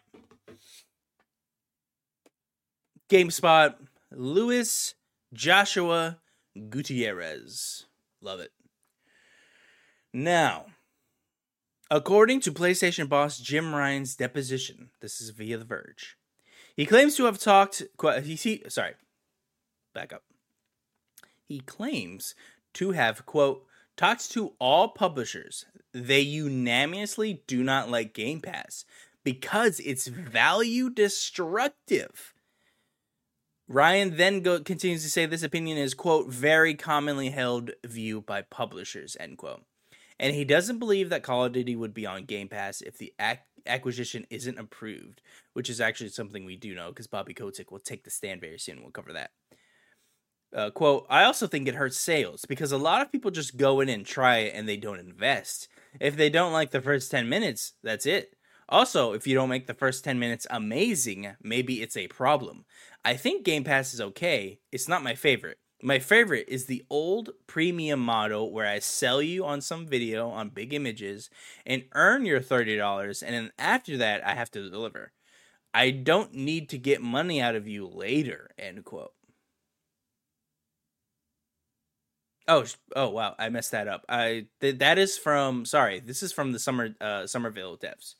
GameSpot, Luis Joshua Gutierrez. Love it. Now, according to PlayStation boss Jim Ryan's deposition, this is via The Verge, he claims to have talked... He, he, sorry. Back up. He claims to have, quote, talked to all publishers. They unanimously do not like Game Pass because it's value destructive. Ryan then go, continues to say this opinion is, quote, very commonly held view by publishers, end quote. And he doesn't believe that Call of Duty would be on Game Pass if the ac- acquisition isn't approved, which is actually something we do know because Bobby Kotick will take the stand very soon. We'll cover that. Uh, quote, I also think it hurts sales because a lot of people just go in and try it and they don't invest. If they don't like the first ten minutes, that's it. Also, if you don't make the first ten minutes amazing, maybe it's a problem. I think Game Pass is okay. It's not my favorite. My favorite is the old premium model where I sell you on some video on big images and earn your thirty dollars. And then after that, I have to deliver. I don't need to get money out of you later, end quote. Oh, oh wow! I messed that up. I th- that is from sorry. This is from the Summer uh, Somerville devs,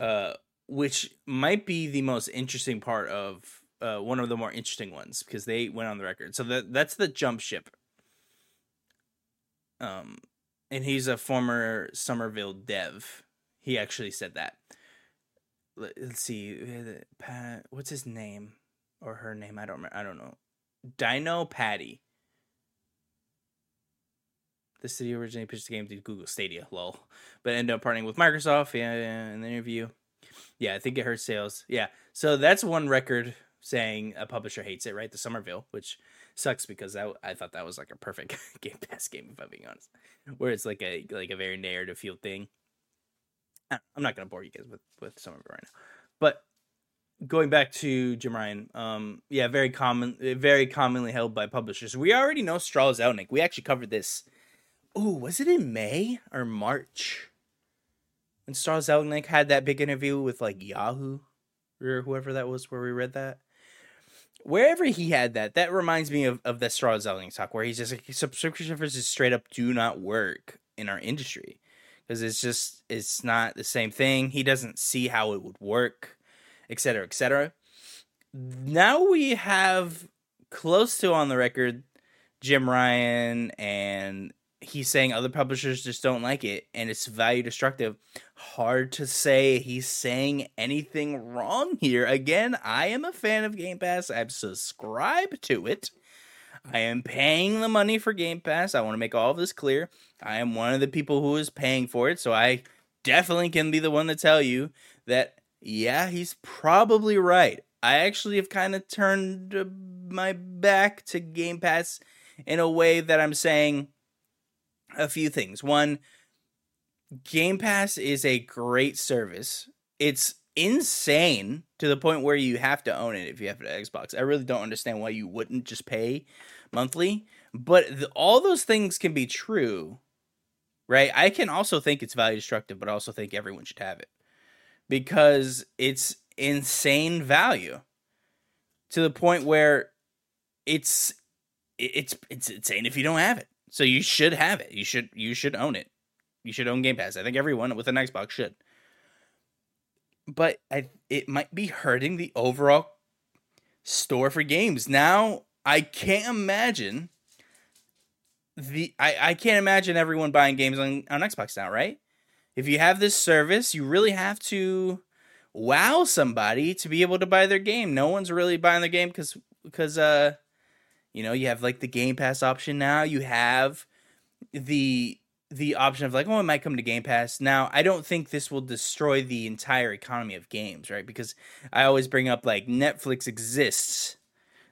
uh, which might be the most interesting part of uh, one of the more interesting ones because they went on the record. So that that's the jump ship. Um, and he's a former Somerville dev. He actually said that. Let's see, Pat, what's his name or her name? I don't remember. I don't know. Dino Patty. The studio originally pitched the game to Google Stadia, lol. But ended up partnering with Microsoft yeah, yeah, in the interview. Yeah, I think it hurt sales. Yeah, so that's one record saying a publisher hates it, right? The Somerville, which sucks because that, I thought that was like a perfect Game Pass game, if I'm being honest. Where it's like a like a very narrative field thing. I'm not going to bore you guys with, with Somerville right now. But going back to Jim Ryan, um, yeah, very common, very commonly held by publishers. We already know Strauss Zelnick. We actually covered this. Ooh, was it in May or March when Strauss Zelnick had that big interview with like Yahoo or whoever that was where we read that? Wherever he had that, that reminds me of, of the Strauss Zelnick talk where he's just like, subscription services straight up do not work in our industry because it's just, it's not the same thing. He doesn't see how it would work, et cetera, et cetera. Now we have close to on the record, Jim Ryan, and he's saying other publishers just don't like it and it's value destructive. Hard to say he's saying anything wrong here. Again, I am a fan of Game Pass. I've subscribed to it. I am paying the money for Game Pass. I want to make all of this clear. I am one of the people who is paying for it. So I definitely can be the one to tell you that, yeah, he's probably right. I actually have kind of turned my back to Game Pass in a way that I'm saying a few things. One, Game Pass is a great service. It's insane to the point where you have to own it if you have an Xbox. I really don't understand why you wouldn't just pay monthly. But the, all those things can be true, right? I can also think it's value destructive, but also think everyone should have it because it's insane value to the point where it's it's it's insane if you don't have it. So you should have it. You should you should own it. You should own Game Pass. I think everyone with an Xbox should. But I, it might be hurting the overall store for games. Now, I can't imagine the I, I can't imagine everyone buying games on, on Xbox now, right? If you have this service, you really have to wow somebody to be able to buy their game. No one's really buying their game because because uh you know, you have like the Game Pass option now. You have the the option of like, oh, it might come to Game Pass. Now, I don't think this will destroy the entire economy of games, right? Because I always bring up like Netflix exists.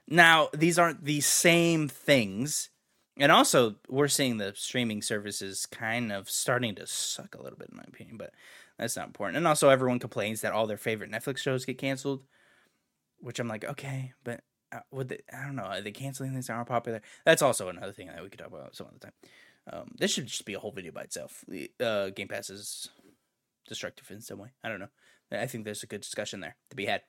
Now, these aren't the same things. And also, we're seeing the streaming services kind of starting to suck a little bit, in my opinion, but that's not important. And also, everyone complains that all their favorite Netflix shows get canceled, which I'm like, okay, but would they, I don't know, are they canceling things that aren't popular? That's also another thing that we could talk about some other time. Um, this should just be a whole video by itself. Uh, Game Pass is destructive in some way. I don't know. I think there's a good discussion there to be had.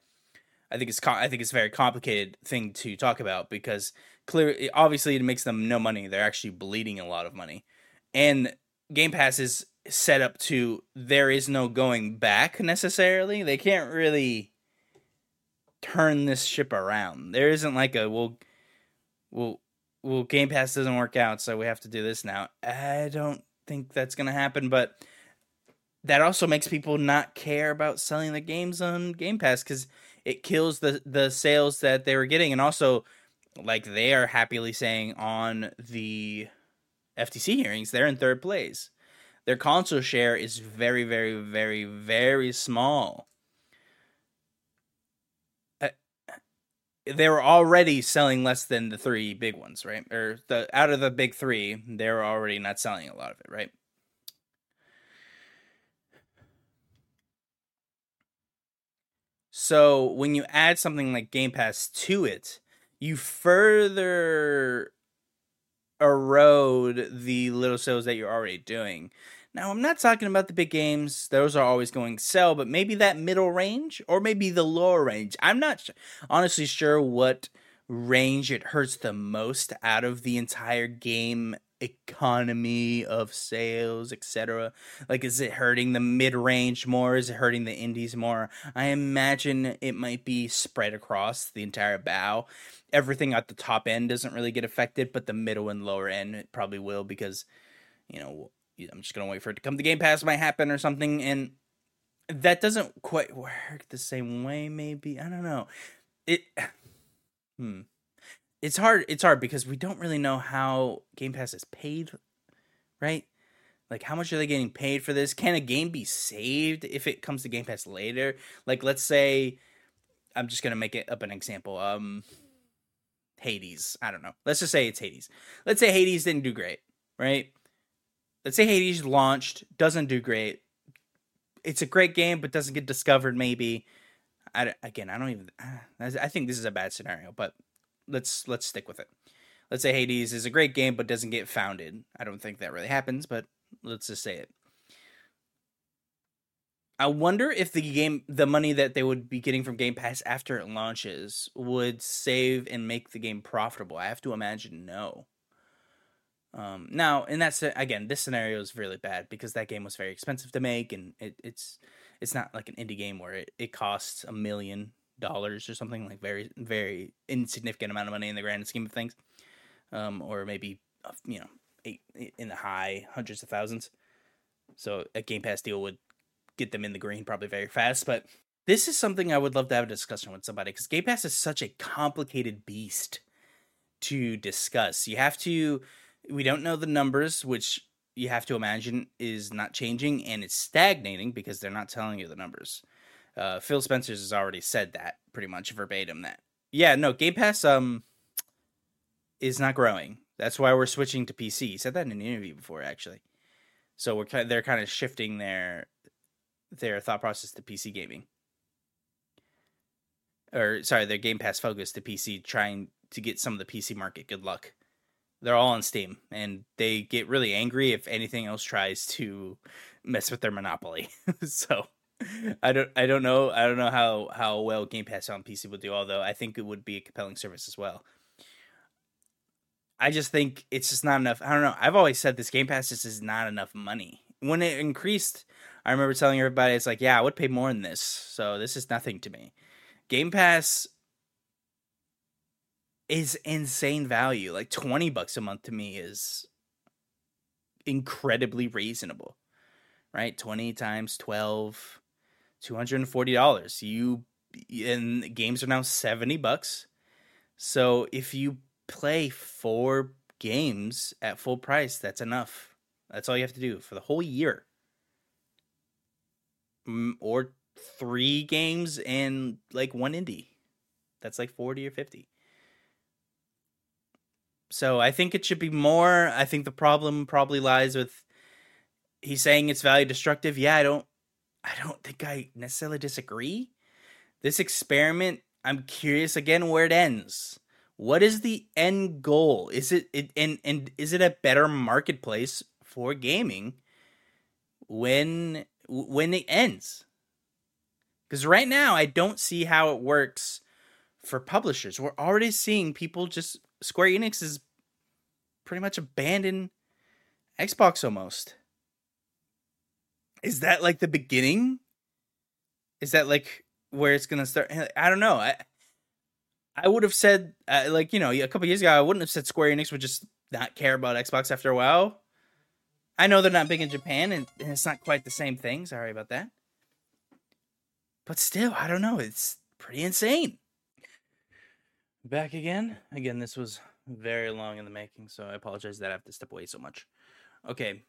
I think it's com- I think it's a very complicated thing to talk about because clearly, obviously, it makes them no money. They're actually bleeding a lot of money, and Game Pass is set up to there is no going back necessarily. They can't really turn this ship around. There isn't like a well, well. Well, Game Pass doesn't work out, so we have to do this now. I don't think that's going to happen, but that also makes people not care about selling their games on Game Pass because it kills the, the sales that they were getting. And also, like they are happily saying on the F T C hearings, they're in third place. Their console share is very, very, very, very small. They were already selling less than the three big ones, right? Or the out of the big three, they were already not selling a lot of it, right? So when you add something like Game Pass to it, you further erode the little sales that you're already doing. Now, I'm not talking about the big games. Those are always going to sell, but maybe that middle range or maybe the lower range. I'm not sh- honestly sure what range it hurts the most out of the entire game economy of sales, et cetera. Like, is it hurting the mid-range more? Is it hurting the indies more? I imagine it might be spread across the entire bow. Everything at the top end doesn't really get affected, but the middle and lower end it probably will because, you know, I'm just going to wait for it to come. The Game Pass might happen or something. And that doesn't quite work the same way, maybe. I don't know. It, hmm. It's hard. It's hard because we don't really know how Game Pass is paid, right? Like, how much are they getting paid for this? Can a game be saved if it comes to Game Pass later? Like, let's say, I'm just going to make it up an example. Um, Hades. I don't know. Let's just say it's Hades. Let's say Hades didn't do great, right? Let's say Hades launched, doesn't do great. It's a great game, but doesn't get discovered, maybe. I, again, I don't even... I think this is a bad scenario, but let's let's stick with it. Let's say Hades is a great game, but doesn't get founded. I don't think that really happens, but let's just say it. I wonder if the game, the money that they would be getting from Game Pass after it launches would save and make the game profitable. I have to imagine no. Um, now, and that's, again, this scenario is really bad because that game was very expensive to make and it, it's, it's not like an indie game where it, it costs a million dollars or something, like very, very insignificant amount of money in the grand scheme of things. Um, or maybe, you know, eight, in the high hundreds of thousands. So a Game Pass deal would get them in the green probably very fast, but this is something I would love to have a discussion with somebody because Game Pass is such a complicated beast to discuss. You have to... We don't know the numbers, which you have to imagine is not changing, and it's stagnating because they're not telling you the numbers. Uh, Phil Spencer's has already said that, pretty much verbatim, that. Yeah, no, Game Pass um is not growing. That's why we're switching to P C. He said that in an interview before, actually. So we're kind of, they're kind of shifting their their thought process to P C gaming. Or, sorry, their Game Pass focus to P C, trying to get some of the P C market. Good luck. They're all on Steam, and they get really angry if anything else tries to mess with their monopoly. So I don't, I don't know, I don't know how, how well Game Pass on P C will do. Although I think it would be a compelling service as well. I just think it's just not enough. I don't know. I've always said this Game Pass just is not enough money. When it increased, I remember telling everybody, it's like, yeah, I would pay more than this. So this is nothing to me. Game Pass is insane value. Like twenty bucks a month to me is incredibly reasonable, right? twenty times twelve, two hundred forty dollars. You, and games are now seventy bucks. So if you play four games at full price, that's enough. That's all you have to do for the whole year. Or three games and like one indie. That's like forty or fifty. So I think it should be more. I think the problem probably lies with he's saying it's value destructive. Yeah, I don't I don't think I necessarily disagree. This experiment, I'm curious again where it ends. What is the end goal? Is it, it and and is it a better marketplace for gaming when when it ends? Because right now I don't see how it works for publishers. We're already seeing people just Square Enix is pretty much abandoned Xbox almost. Is that like the beginning? Is that like where it's gonna start? I don't know. I I would have said, uh, like, you know, a couple years ago, I wouldn't have said Square Enix would just not care about Xbox after a while. I know they're not big in Japan, and, and it's not quite the same thing. Sorry about that. But still, I don't know. It's pretty insane. Back again. Again, this was very long in the making, so I apologize that I have to step away so much. Okay,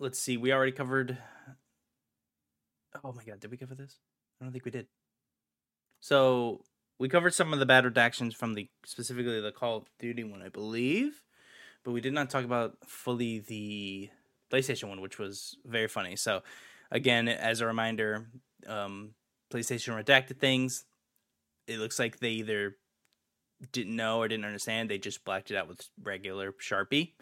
let's see. We already covered... Oh my god, did we cover this? I don't think we did. So... we covered some of the bad redactions from the specifically the Call of Duty one, I believe, but we did not talk about fully the PlayStation one, which was very funny. So, again, as a reminder, um, PlayStation redacted things. It looks like they either didn't know or didn't understand. They just blacked it out with regular Sharpie.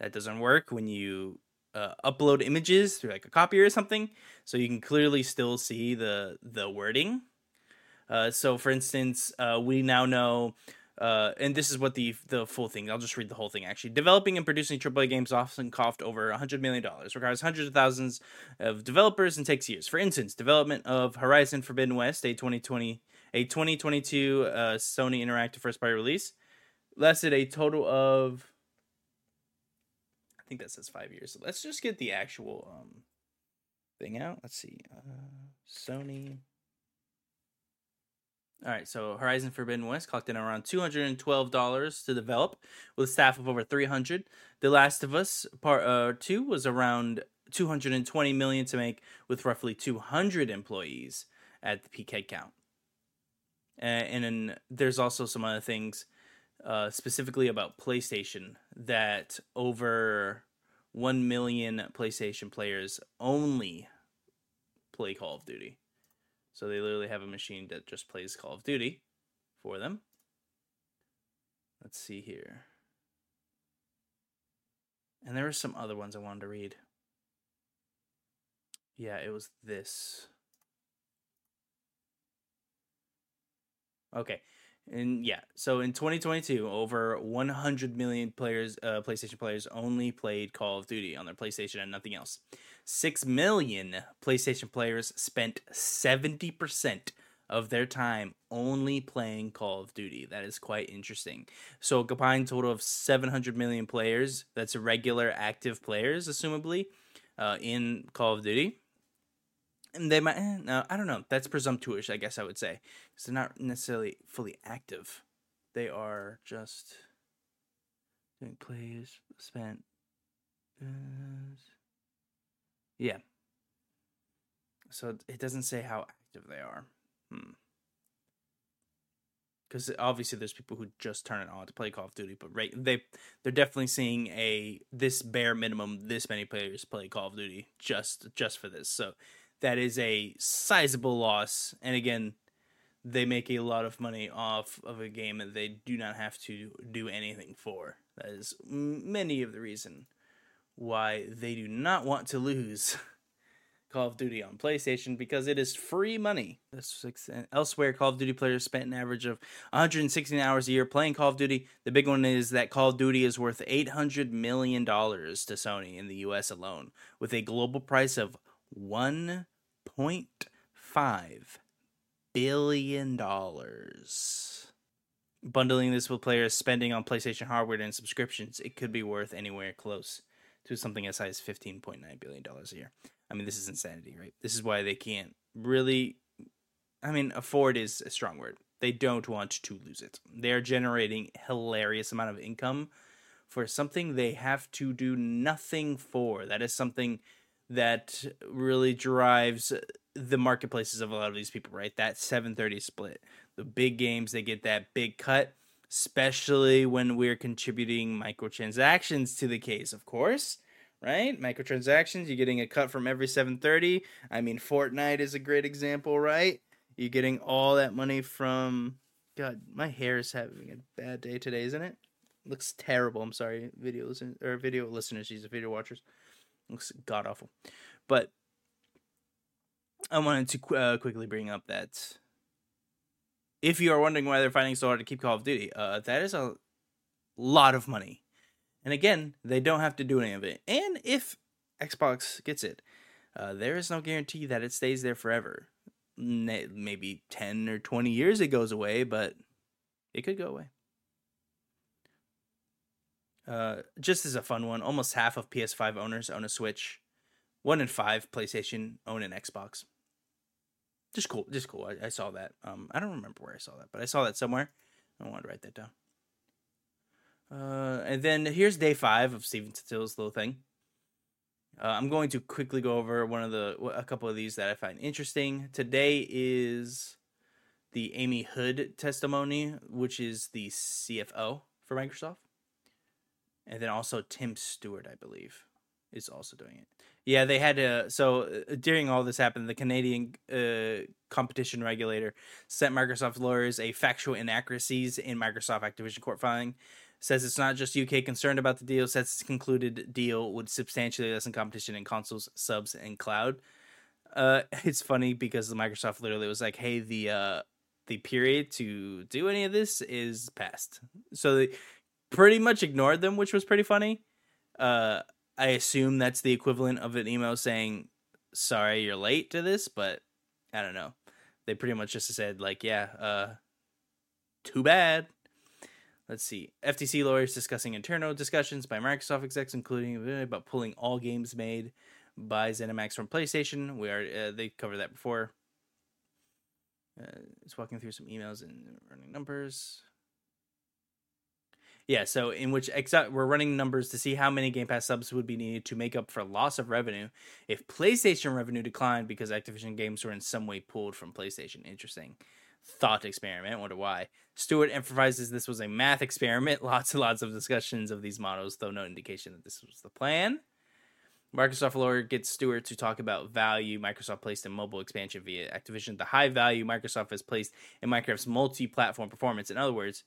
That doesn't work when you uh, upload images through like a copier or something, so you can clearly still see the the wording. Uh, so, for instance, uh, we now know, uh, and this is what the the full thing, I'll just read the whole thing, actually. Developing and producing triple A games often cost over one hundred million dollars, requires hundreds of thousands of developers, and takes years. For instance, development of Horizon Forbidden West, a twenty twenty, a twenty twenty-two uh, Sony Interactive first-party release, lasted a total of, I think that says five years. So let's just get the actual um, thing out. Let's see. Uh, Sony... All right, so Horizon Forbidden West clocked in around two hundred twelve dollars to develop, with a staff of over three hundred. The Last of Us Part uh, two was around two hundred twenty million dollars to make, with roughly two hundred employees at the peak headcount. Uh, and then there's also some other things uh, specifically about PlayStation, that over one million PlayStation players only play Call of Duty. So they literally have a machine that just plays Call of Duty for them. Let's see here. And there are some other ones I wanted to read. Yeah, it was this. Okay. And yeah, so in twenty twenty-two, over one hundred million players, uh, PlayStation players only played Call of Duty on their PlayStation and nothing else. six million PlayStation players spent seventy percent of their time only playing Call of Duty. That is quite interesting. So a combined total of seven hundred million players, that's regular active players, assumably, uh, in Call of Duty. And they might, eh, no, I don't know. That's presumptuous, I guess I would say. Because they're not necessarily fully active. They are just doing plays, spent. Uh, yeah. So it doesn't say how active they are. Because hmm. obviously there's people who just turn it on to play Call of Duty. But right, they, they're definitely seeing a, this bare minimum, this many players play Call of Duty just just for this. So... that is a sizable loss. And again, they make a lot of money off of a game that they do not have to do anything for. That is many of the reason why they do not want to lose Call of Duty on PlayStation because it is free money. Elsewhere, Call of Duty players spent an average of one hundred sixteen hours a year playing Call of Duty. The big one is that Call of Duty is worth eight hundred million dollars to Sony in the U S alone, with a global price of one point five billion dollars. Bundling this with players spending on PlayStation hardware and subscriptions, it could be worth anywhere close to something as high as fifteen point nine billion dollars a year. I mean, this is insanity, right? This is why they can't really... I mean, afford is a strong word. They don't want to lose it. They are generating hilarious amount of income for something they have to do nothing for. That is something that really drives the marketplaces of a lot of these people, right? That seven thirty split. The big games, they get that big cut, especially when we're contributing microtransactions to the case, of course. Right? Microtransactions, you're getting a cut from every seven thirty. I mean, Fortnite is a great example, right? You're getting all that money from... God, my hair is having a bad day today, isn't it? Looks terrible. I'm sorry, video listen or video listeners, geez, video watchers. Looks god-awful. But I wanted to uh, quickly bring up that if you are wondering why they're fighting so hard to keep Call of Duty, uh, that is a lot of money. And again, they don't have to do any of it. And if Xbox gets it, uh, there is no guarantee that it stays there forever. Maybe ten or twenty years it goes away, but it could go away. Uh, just as a fun one, almost half of P S five owners own a Switch. One in five PlayStation own an Xbox. Just cool. Just cool. I, I saw that. Um, I don't remember where I saw that, but I saw that somewhere. I wanted to write that down. Uh, and then here's day five of Steven Till's little thing. Uh, I'm going to quickly go over one of the a couple of these that I find interesting. Today is the Amy Hood testimony, which is the C F O for Microsoft, and then also Tim Stuart, I believe, is also doing it. Yeah, they had to. So during all this happened, the Canadian uh, competition regulator sent Microsoft lawyers a factual inaccuracies in Microsoft Activision Court filing. Says it's not just U K concerned about the deal. Says its concluded deal would substantially lessen competition in consoles, subs, and cloud. Uh, it's funny because the Microsoft literally was like, "Hey, the uh, the period to do any of this is past." So they pretty much ignored them, which was pretty funny. Uh, I assume that's the equivalent of an email saying, "Sorry, you're late to this," but I don't know. They pretty much just said like, "Yeah, uh, too bad." Let's see. F T C lawyers discussing internal discussions by Microsoft execs, including about pulling all games made by Zenimax from PlayStation. We are uh, they covered that before. Uh, it's walking through some emails and running numbers. Yeah, so in which exa- we're running numbers to see how many Game Pass subs would be needed to make up for loss of revenue if PlayStation revenue declined because Activision games were in some way pulled from PlayStation. Interesting. Thought experiment. Wonder why. Stewart emphasizes this was a math experiment. Lots and lots of discussions of these models, though no indication that this was the plan. Microsoft lawyer gets Stewart to talk about value Microsoft placed in mobile expansion via Activision. The high value Microsoft has placed in Minecraft's multi-platform performance. In other words,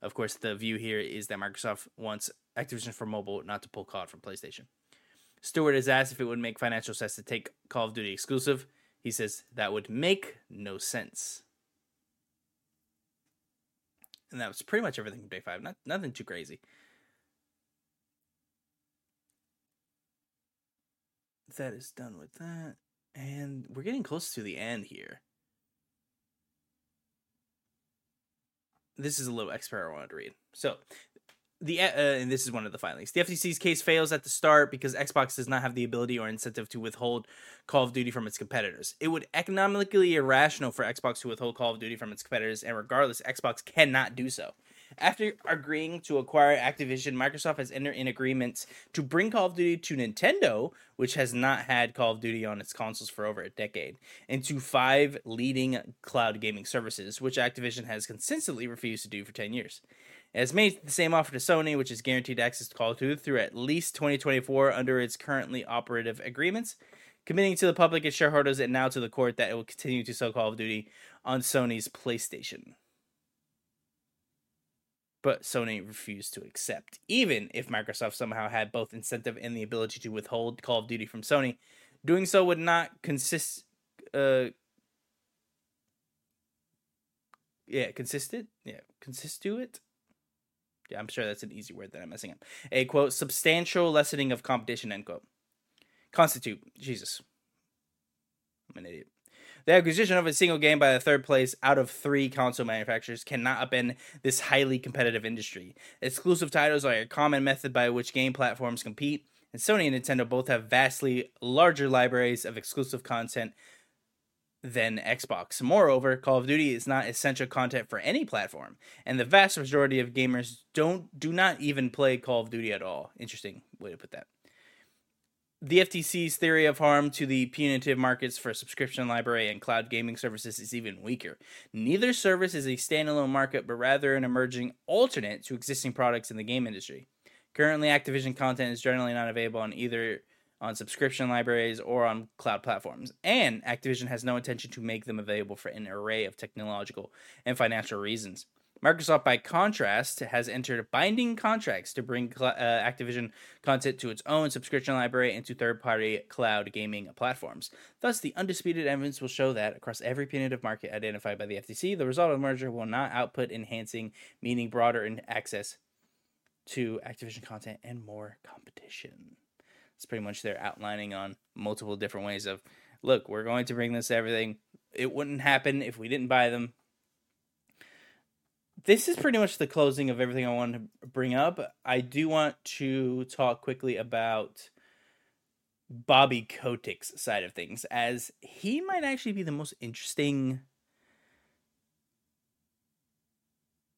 of course, the view here is that Microsoft wants Activision for mobile, not to pull C O D from PlayStation. Stewart is asked if it would make financial sense to take Call of Duty exclusive. He says that would make no sense. And that was pretty much everything from day five. Not nothing too crazy. That is done with that. And we're getting close to the end here. This is a little excerpt I wanted to read. So, the uh, and this is one of the filings. The F T C's case fails at the start because Xbox does not have the ability or incentive to withhold Call of Duty from its competitors. It would economically irrational for Xbox to withhold Call of Duty from its competitors, and regardless, Xbox cannot do so. After agreeing to acquire Activision, Microsoft has entered in agreements to bring Call of Duty to Nintendo, which has not had Call of Duty on its consoles for over a decade, and to five leading cloud gaming services, which Activision has consistently refused to do for ten years. It has made the same offer to Sony, which is guaranteed access to Call of Duty through at least twenty twenty-four under its currently operative agreements, committing to the public and shareholders and now to the court that it will continue to sell Call of Duty on Sony's PlayStation. But Sony refused to accept, even if Microsoft somehow had both incentive and the ability to withhold Call of Duty from Sony Doing so would not consist... Uh, yeah, consisted? Yeah, constituent? Yeah, I'm sure that's an easy word that I'm messing up. A, quote, substantial lessening of competition, end quote. Constitute. Jesus. I'm an idiot. The acquisition of a single game by the third place out of three console manufacturers cannot upend this highly competitive industry. Exclusive titles are a common method by which game platforms compete, and Sony and Nintendo both have vastly larger libraries of exclusive content than Xbox. Moreover, Call of Duty is not essential content for any platform, and the vast majority of gamers don't do not even play Call of Duty at all. Interesting way to put that. The F T C's theory of harm to the punitive markets for subscription library and cloud gaming services is even weaker. Neither service is a standalone market, but rather an emerging alternate to existing products in the game industry. Currently, Activision content is generally not available on either on subscription libraries or on cloud platforms, and Activision has no intention to make them available for an array of technological and financial reasons. Microsoft, by contrast, has entered binding contracts to bring uh, Activision content to its own subscription library and to third-party cloud gaming platforms. Thus, the undisputed evidence will show that, across every punitive market identified by the F T C, the result of the merger will not output enhancing, meaning broader access to Activision content and more competition. It's pretty much their outlining on multiple different ways of, look, we're going to bring this to everything. It wouldn't happen if we didn't buy them. This is pretty much the closing of everything I wanted to bring up. I do want to talk quickly about Bobby Kotick's side of things, as he might actually be the most interesting,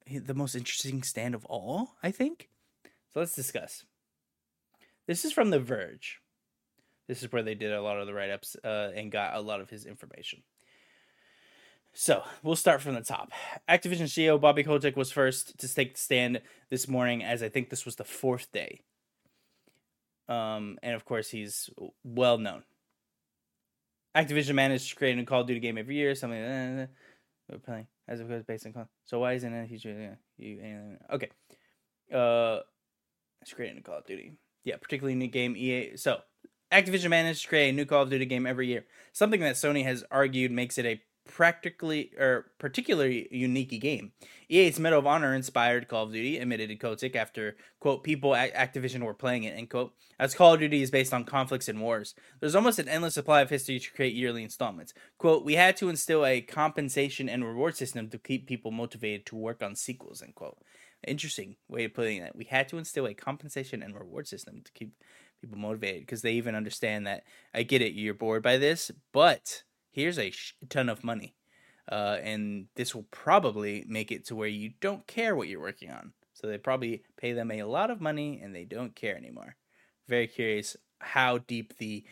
the most interesting stand of all, I think. So let's discuss. This is from The Verge. This is where they did a lot of the write-ups uh, and got a lot of his information. So, we'll start from the top. Activision C E O Bobby Kotick was first to take the stand this morning, as I think this was the fourth day. Um, and, of course, he's well known. Activision managed to create a Call of Duty game every year, something like that. As it goes based on... So, why isn't it... Future, you, okay. Uh, it's creating a Call of Duty. Yeah, particularly new game E A... So, Activision managed to create a new Call of Duty game every year. Something that Sony has argued makes it a practically or particularly unique game. E A's Medal of Honor inspired Call of Duty, admitted Kotick after, quote, people at Activision were playing it, end quote, as Call of Duty is based on conflicts and wars. There's almost an endless supply of history to create yearly installments. Quote, we had to instill a compensation and reward system to keep people motivated to work on sequels, end quote. Interesting way of putting that. We had to instill a compensation and reward system to keep people motivated, because they even understand that, I get it, you're bored by this, but... here's a ton of money, uh, and this will probably make it to where you don't care what you're working on. So they probably pay them a lot of money, and they don't care anymore. Very curious how deep the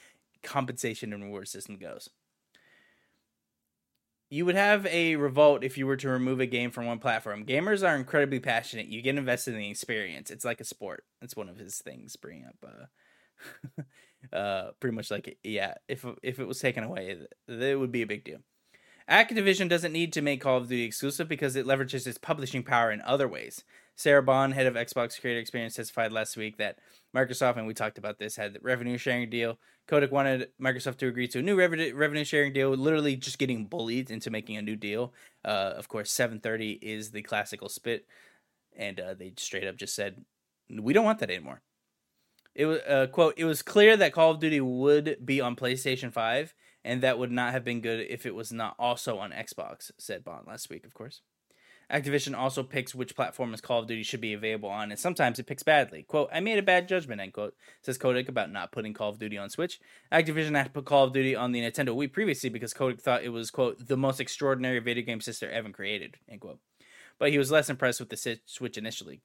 compensation and reward system goes. You would have a revolt if you were to remove a game from one platform. Gamers are incredibly passionate. You get invested in the experience. It's like a sport. That's one of his things, bringing up... Uh, uh pretty much like, yeah, if if it was taken away, it would be a big deal. Activision doesn't need to make Call of Duty exclusive because it leverages its publishing power in other ways. Sarah Bond, head of Xbox Creator Experience, testified last week that Microsoft, and we talked about this, had the revenue sharing deal. Kotick wanted Microsoft to agree to a new revenue sharing deal, literally just getting bullied into making a new deal. Uh, of course, seven thirty is the classical spit, and uh, they straight up just said, we don't want that anymore. It was uh, quote, it was clear that Call of Duty would be on PlayStation five, and that would not have been good if it was not also on Xbox, said Bond last week, of course. Activision also picks which platforms Call of Duty should be available on, and sometimes it picks badly. Quote, I made a bad judgment, end quote, says Kotick about not putting Call of Duty on Switch. Activision had to put Call of Duty on the Nintendo Wii previously because Kotick thought it was, quote, the most extraordinary video game system ever created, end quote. But he was less impressed with the Switch initially.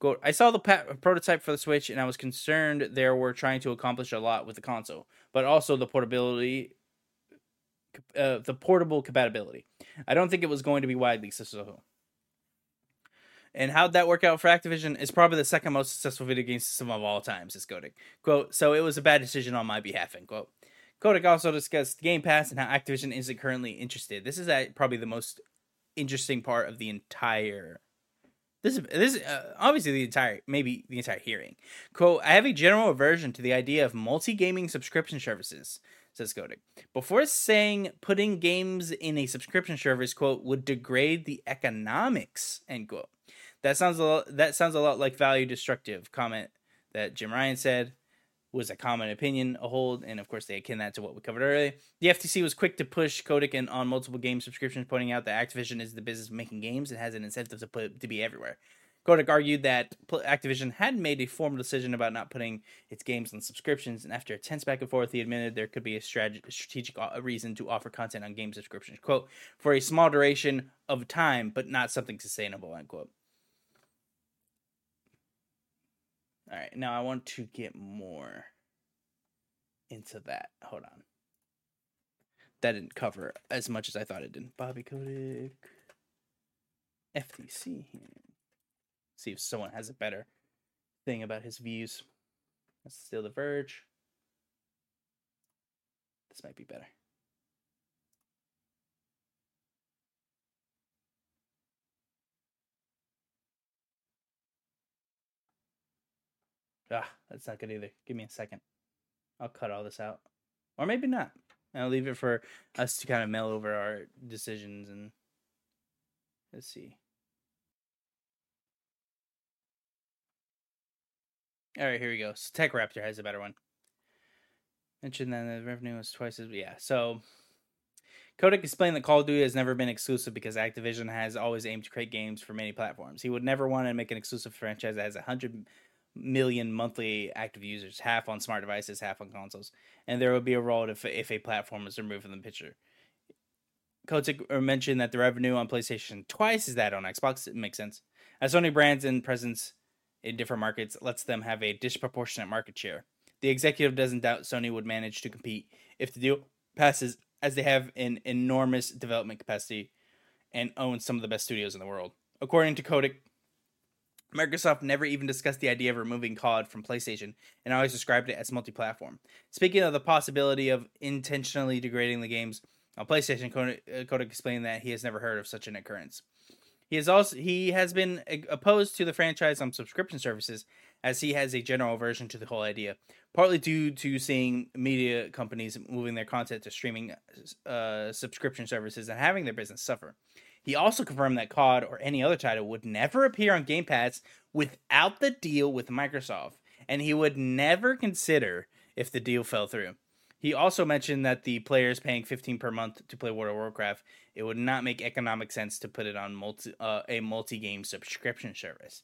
Quote, I saw the pa- prototype for the Switch, and I was concerned they were trying to accomplish a lot with the console, but also the portability, uh, the portable compatibility. I don't think it was going to be widely accessible. And how'd that work out for Activision? It's probably the second most successful video game system of all time, says Kotick. Quote, so it was a bad decision on my behalf, end quote. Kotick also discussed Game Pass and how Activision isn't currently interested. This is uh, probably the most interesting part of the entire This is this is, uh, obviously the entire, maybe the entire hearing. Quote, I have a general aversion to the idea of multi-gaming subscription services, says Kotick. Before saying putting games in a subscription service, quote, would degrade the economics, end quote. That sounds a lot, that sounds a lot like value destructive comment that Jim Ryan said was a common opinion, a hold, and of course they akin that to what we covered earlier. The F T C was quick to push Kotick and on multiple game subscriptions, pointing out that Activision is the business of making games and has an incentive to put to be everywhere. Kotick argued that Activision had made a formal decision about not putting its games on subscriptions, and after a tense back and forth, he admitted there could be a strategic reason to offer content on game subscriptions, quote, for a small duration of time, but not something sustainable, unquote. All right, now I want to get more into that. Hold on. That didn't cover as much as I thought it did. Bobby Kotick, F T C here. See if someone has a better thing about his views. That's still The Verge. This might be better. Ah, that's not good either. Give me a second. I'll cut all this out. Or maybe not. I'll leave it for us to kind of mull over our decisions and let's see. All right, here we go. So Tech Raptor has a better one. Mentioned that the revenue was twice as... Yeah, so... Kotick explained that Call of Duty has never been exclusive because Activision has always aimed to create games for many platforms. He would never want to make an exclusive franchise that has one hundred million monthly active users, half on smart devices, half on consoles. And there would be a role if, if a platform was removed from the picture. Kotick mentioned that the revenue on PlayStation twice is that on Xbox. It makes sense. As Sony brands and presence in different markets lets them have a disproportionate market share. The executive doesn't doubt Sony would manage to compete if the deal passes, as they have an enormous development capacity and own some of the best studios in the world. According to Kotick, Microsoft never even discussed the idea of removing C O D from PlayStation and always described it as multi-platform. Speaking of the possibility of intentionally degrading the games on PlayStation, Kotick explained that he has never heard of such an occurrence. He is also he has been opposed to the franchise on subscription services as he has a general aversion to the whole idea, partly due to seeing media companies moving their content to streaming uh, subscription services and having their business suffer. He also confirmed that C O D or any other title would never appear on Game Pass without the deal with Microsoft, and he would never consider if the deal fell through. He also mentioned that the players paying fifteen dollars per month to play World of Warcraft, it would not make economic sense to put it on multi, uh, a multi-game subscription service.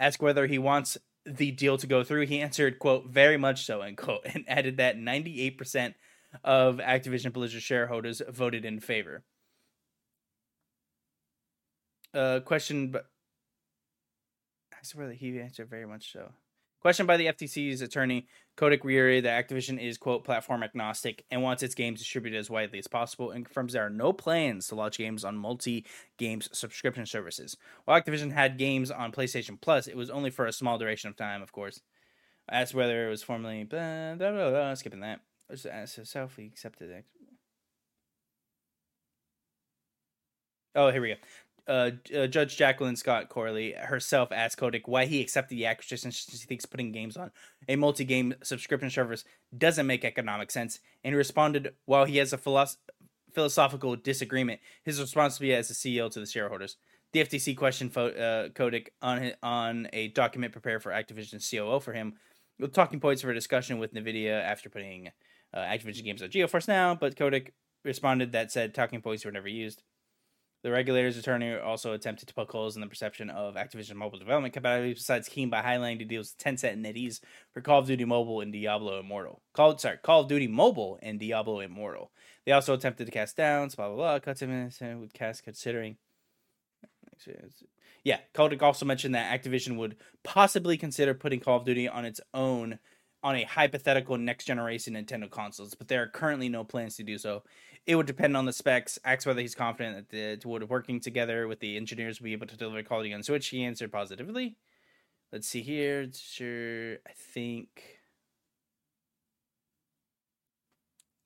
Asked whether he wants the deal to go through, he answered, quote, very much so, end quote, and added that ninety-eight percent of Activision Blizzard shareholders voted in favor. Uh, question, but I swear that he answered very much so. Questioned by the F T C's attorney, Kotick reiterated that Activision is, quote, platform agnostic and wants its games distributed as widely as possible and confirms there are no plans to launch games on multi-games subscription services. While Activision had games on PlayStation Plus, it was only for a small duration of time, of course. As whether it was formerly... Blah, blah, blah, blah, skipping that. So, South, we accepted it. Oh, here we go. Uh, uh, Judge Jacqueline Scott Corley herself asked Kotick why he accepted the acquisition. She thinks putting games on a multi-game subscription service doesn't make economic sense, and he responded, while he has a philosoph- philosophical disagreement, his responsibility as the C E O to the shareholders. The F T C questioned uh, Kotick on his, on a document prepared for Activision's C O O for him, with talking points for a discussion with NVIDIA after putting uh, Activision games on GeForce Now, but Kotick responded that said talking points were never used. The regulator's attorney also attempted to poke holes in the perception of Activision mobile development capabilities, besides keen by highlighting the deals with Tencent and NetEase for Call of Duty Mobile and Diablo Immortal. Call, sorry, Call of Duty Mobile and Diablo Immortal. They also attempted to cast down, blah, blah, blah, cuts him in with cast considering. Yeah, Kotick also mentioned that Activision would possibly consider putting Call of Duty on its own on a hypothetical next-generation Nintendo consoles, but there are currently no plans to do so. It would depend on the specs. Asked whether he's confident that the would working together with the engineers will be able to deliver quality on Switch, he answered positively. Let's see here. Sure, I think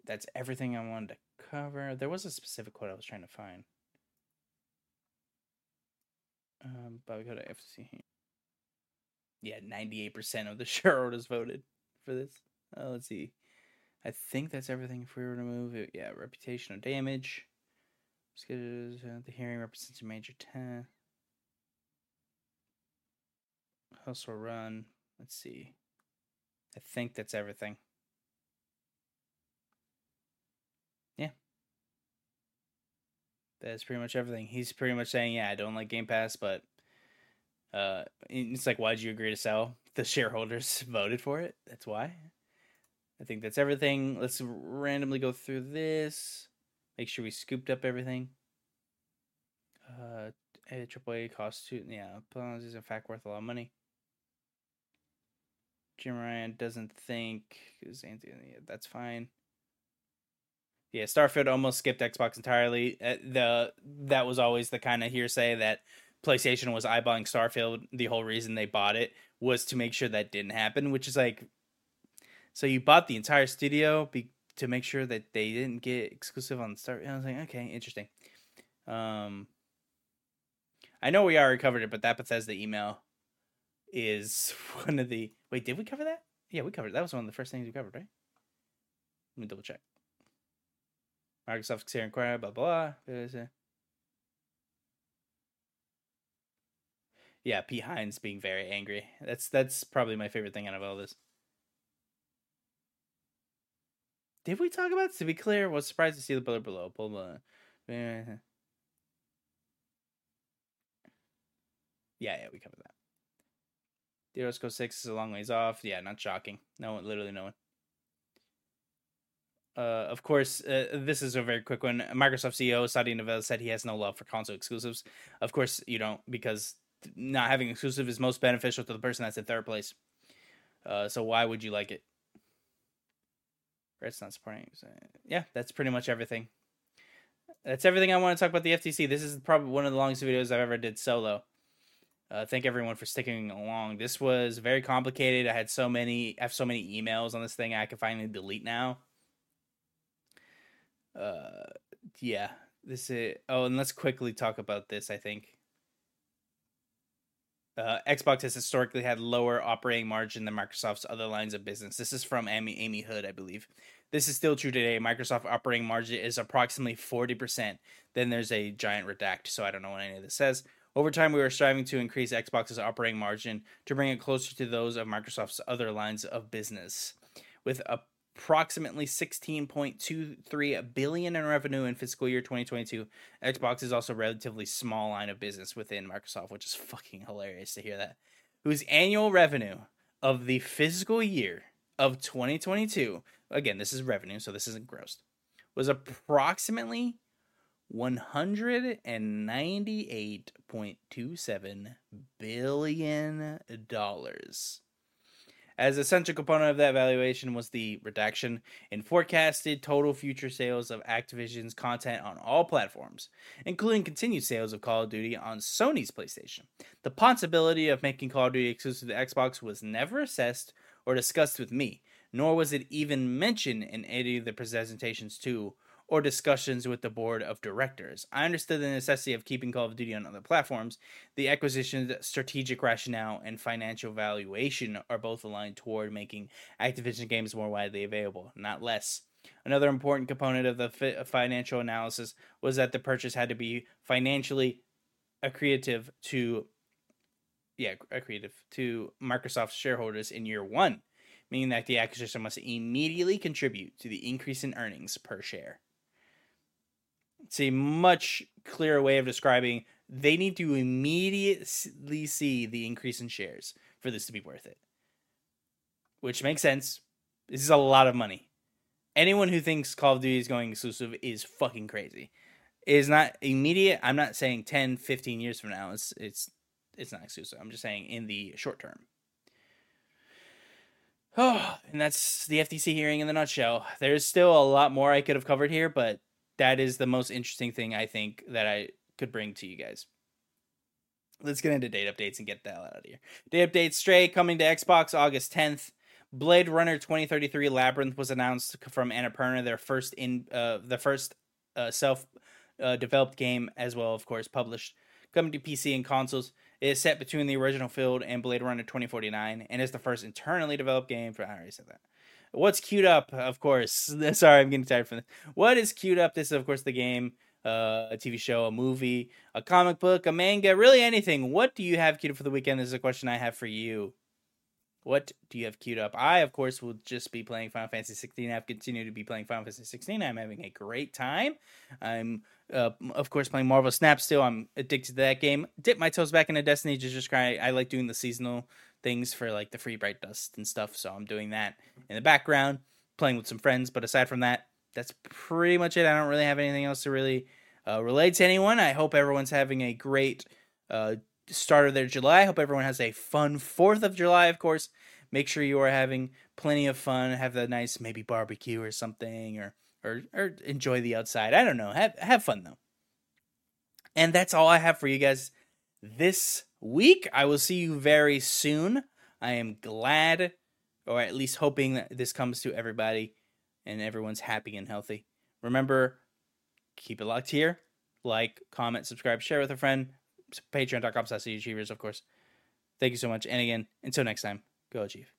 that's everything I wanted to cover. There was a specific quote I was trying to find. Um, but we go to F C. Yeah, ninety-eight percent of the shareholders voted for this. Oh, let's see. I think that's everything for your remove. Yeah, reputational damage. The hearing represents a major ten. Hustle run. Let's see. I think that's everything. Yeah. That's pretty much everything. He's pretty much saying, yeah, I don't like Game Pass, but uh, it's like, why'd you agree to sell? The shareholders voted for it. That's why. I think that's everything. Let's randomly go through this. Make sure we scooped up everything. Uh, triple A costs two. Yeah, plans is in fact worth a lot of money. Jim Ryan doesn't think is anti. Yeah, that's fine. Yeah, Starfield almost skipped Xbox entirely. Uh, the that was always the kind of hearsay that PlayStation was eyeballing Starfield. The whole reason they bought it was to make sure that didn't happen, which is like, so you bought the entire studio be, to make sure that they didn't get exclusive on Starfield. I was like, okay, interesting. Um, I know we already covered it, but that Bethesda email is one of the... Wait, did we cover that? Yeah, we covered it. That was one of the first things we covered, right? Let me double check. Microsoft's here and inquiry, blah, blah, blah. Yeah, Pete Hines being very angry. That's that's probably my favorite thing out of all this. Did we talk about this? To be clear, was surprised to see the bullet below. Blah, blah, blah. Yeah, yeah, we covered that. Diablo six is a long ways off. Yeah, not shocking. No one, literally no one. Uh, of course, uh, this is a very quick one. Microsoft C E O Satya Nadella said he has no love for console exclusives. Of course, you don't, because not having exclusive is most beneficial to the person that's in third place. Uh, so why would you like it? Red's not supporting. So yeah, that's pretty much everything. That's everything I want to talk about the F T C. This is probably one of the longest videos I've ever did solo. Uh, thank everyone for sticking along. This was very complicated. I had so many, I have so many emails on this thing I can finally delete now. Uh, yeah, this is, oh, and let's quickly talk about this, I think. Uh, Xbox has historically had lower operating margin than Microsoft's other lines of business. This is from Amy, Amy Hood, I believe. This is still true today. Microsoft operating margin is approximately forty percent. Then there's a giant redact, so I don't know what any of this says. Over time, we were striving to increase Xbox's operating margin to bring it closer to those of Microsoft's other lines of business. With approximately sixteen point two three billion dollars in revenue in fiscal year twenty twenty-two, Xbox is also a relatively small line of business within Microsoft, which is fucking hilarious to hear that, whose annual revenue of the fiscal year of twenty twenty-two, again, this is revenue, so this isn't gross, was approximately one hundred ninety-eight point two seven billion dollars. As a central component of that valuation was the reduction in forecasted total future sales of Activision's content on all platforms, including continued sales of Call of Duty on Sony's PlayStation. The possibility of making Call of Duty exclusive to Xbox was never assessed or discussed with me, nor was it even mentioned in any of the presentations to or discussions with the board of directors. I understood the necessity of keeping Call of Duty on other platforms. The acquisition's strategic rationale and financial valuation are both aligned toward making Activision games more widely available, not less. Another important component of the fi- financial analysis was that the purchase had to be financially accretive to, yeah, accretive to Microsoft shareholders in year one, meaning that the acquisition must immediately contribute to the increase in earnings per share. It's a much clearer way of describing they need to immediately see the increase in shares for this to be worth it. Which makes sense. This is a lot of money. Anyone who thinks Call of Duty is going exclusive is fucking crazy. It is not immediate. I'm not saying ten, fifteen years from now. It's, it's, it's not exclusive. I'm just saying in the short term. Oh, and that's the F T C hearing in the nutshell. There's still a lot more I could have covered here, but that is the most interesting thing I think that I could bring to you guys. Let's get into date updates and get the hell out of here. Date updates: Stray coming to Xbox August tenth. Blade Runner twenty thirty-three Labyrinth was announced from Annapurna, their first in uh, the first uh, self uh, developed game, as well, of course, published. Coming to P C and consoles. It is set between the original field and Blade Runner twenty forty-nine, and is the first internally developed game for... I already said that. What's queued up, of course. Sorry, I'm getting tired from this. What is queued up? This is, of course, the game, uh, a T V show, a movie, a comic book, a manga, really anything. What do you have queued up for the weekend? This is a question I have for you. What do you have queued up? I, of course, will just be playing Final Fantasy sixteen. I've continued to be playing Final Fantasy sixteen. I'm having a great time. I'm, uh, of course, playing Marvel Snap still. I'm addicted to that game. Dip my toes back into Destiny. Just, just cry. I like doing the seasonal things for, like, the free bright dust and stuff. So I'm doing that in the background, playing with some friends. But aside from that, that's pretty much it. I don't really have anything else to really uh, relate to anyone. I hope everyone's having a great uh start of their July. I hope everyone has a fun fourth of July, of course. Make sure you are having plenty of fun. Have a nice maybe barbecue or something, or or or enjoy the outside. I don't know. Have have fun, though. And that's all I have for you guys this week. I will see you very soon. I am glad, or at least hoping, that this comes to everybody and everyone's happy and healthy. Remember, keep it locked here. Like, comment, subscribe, share with a friend. patreon dot com slash the Achievers, of course. Thank you so much. And again, until next time, go Achieve.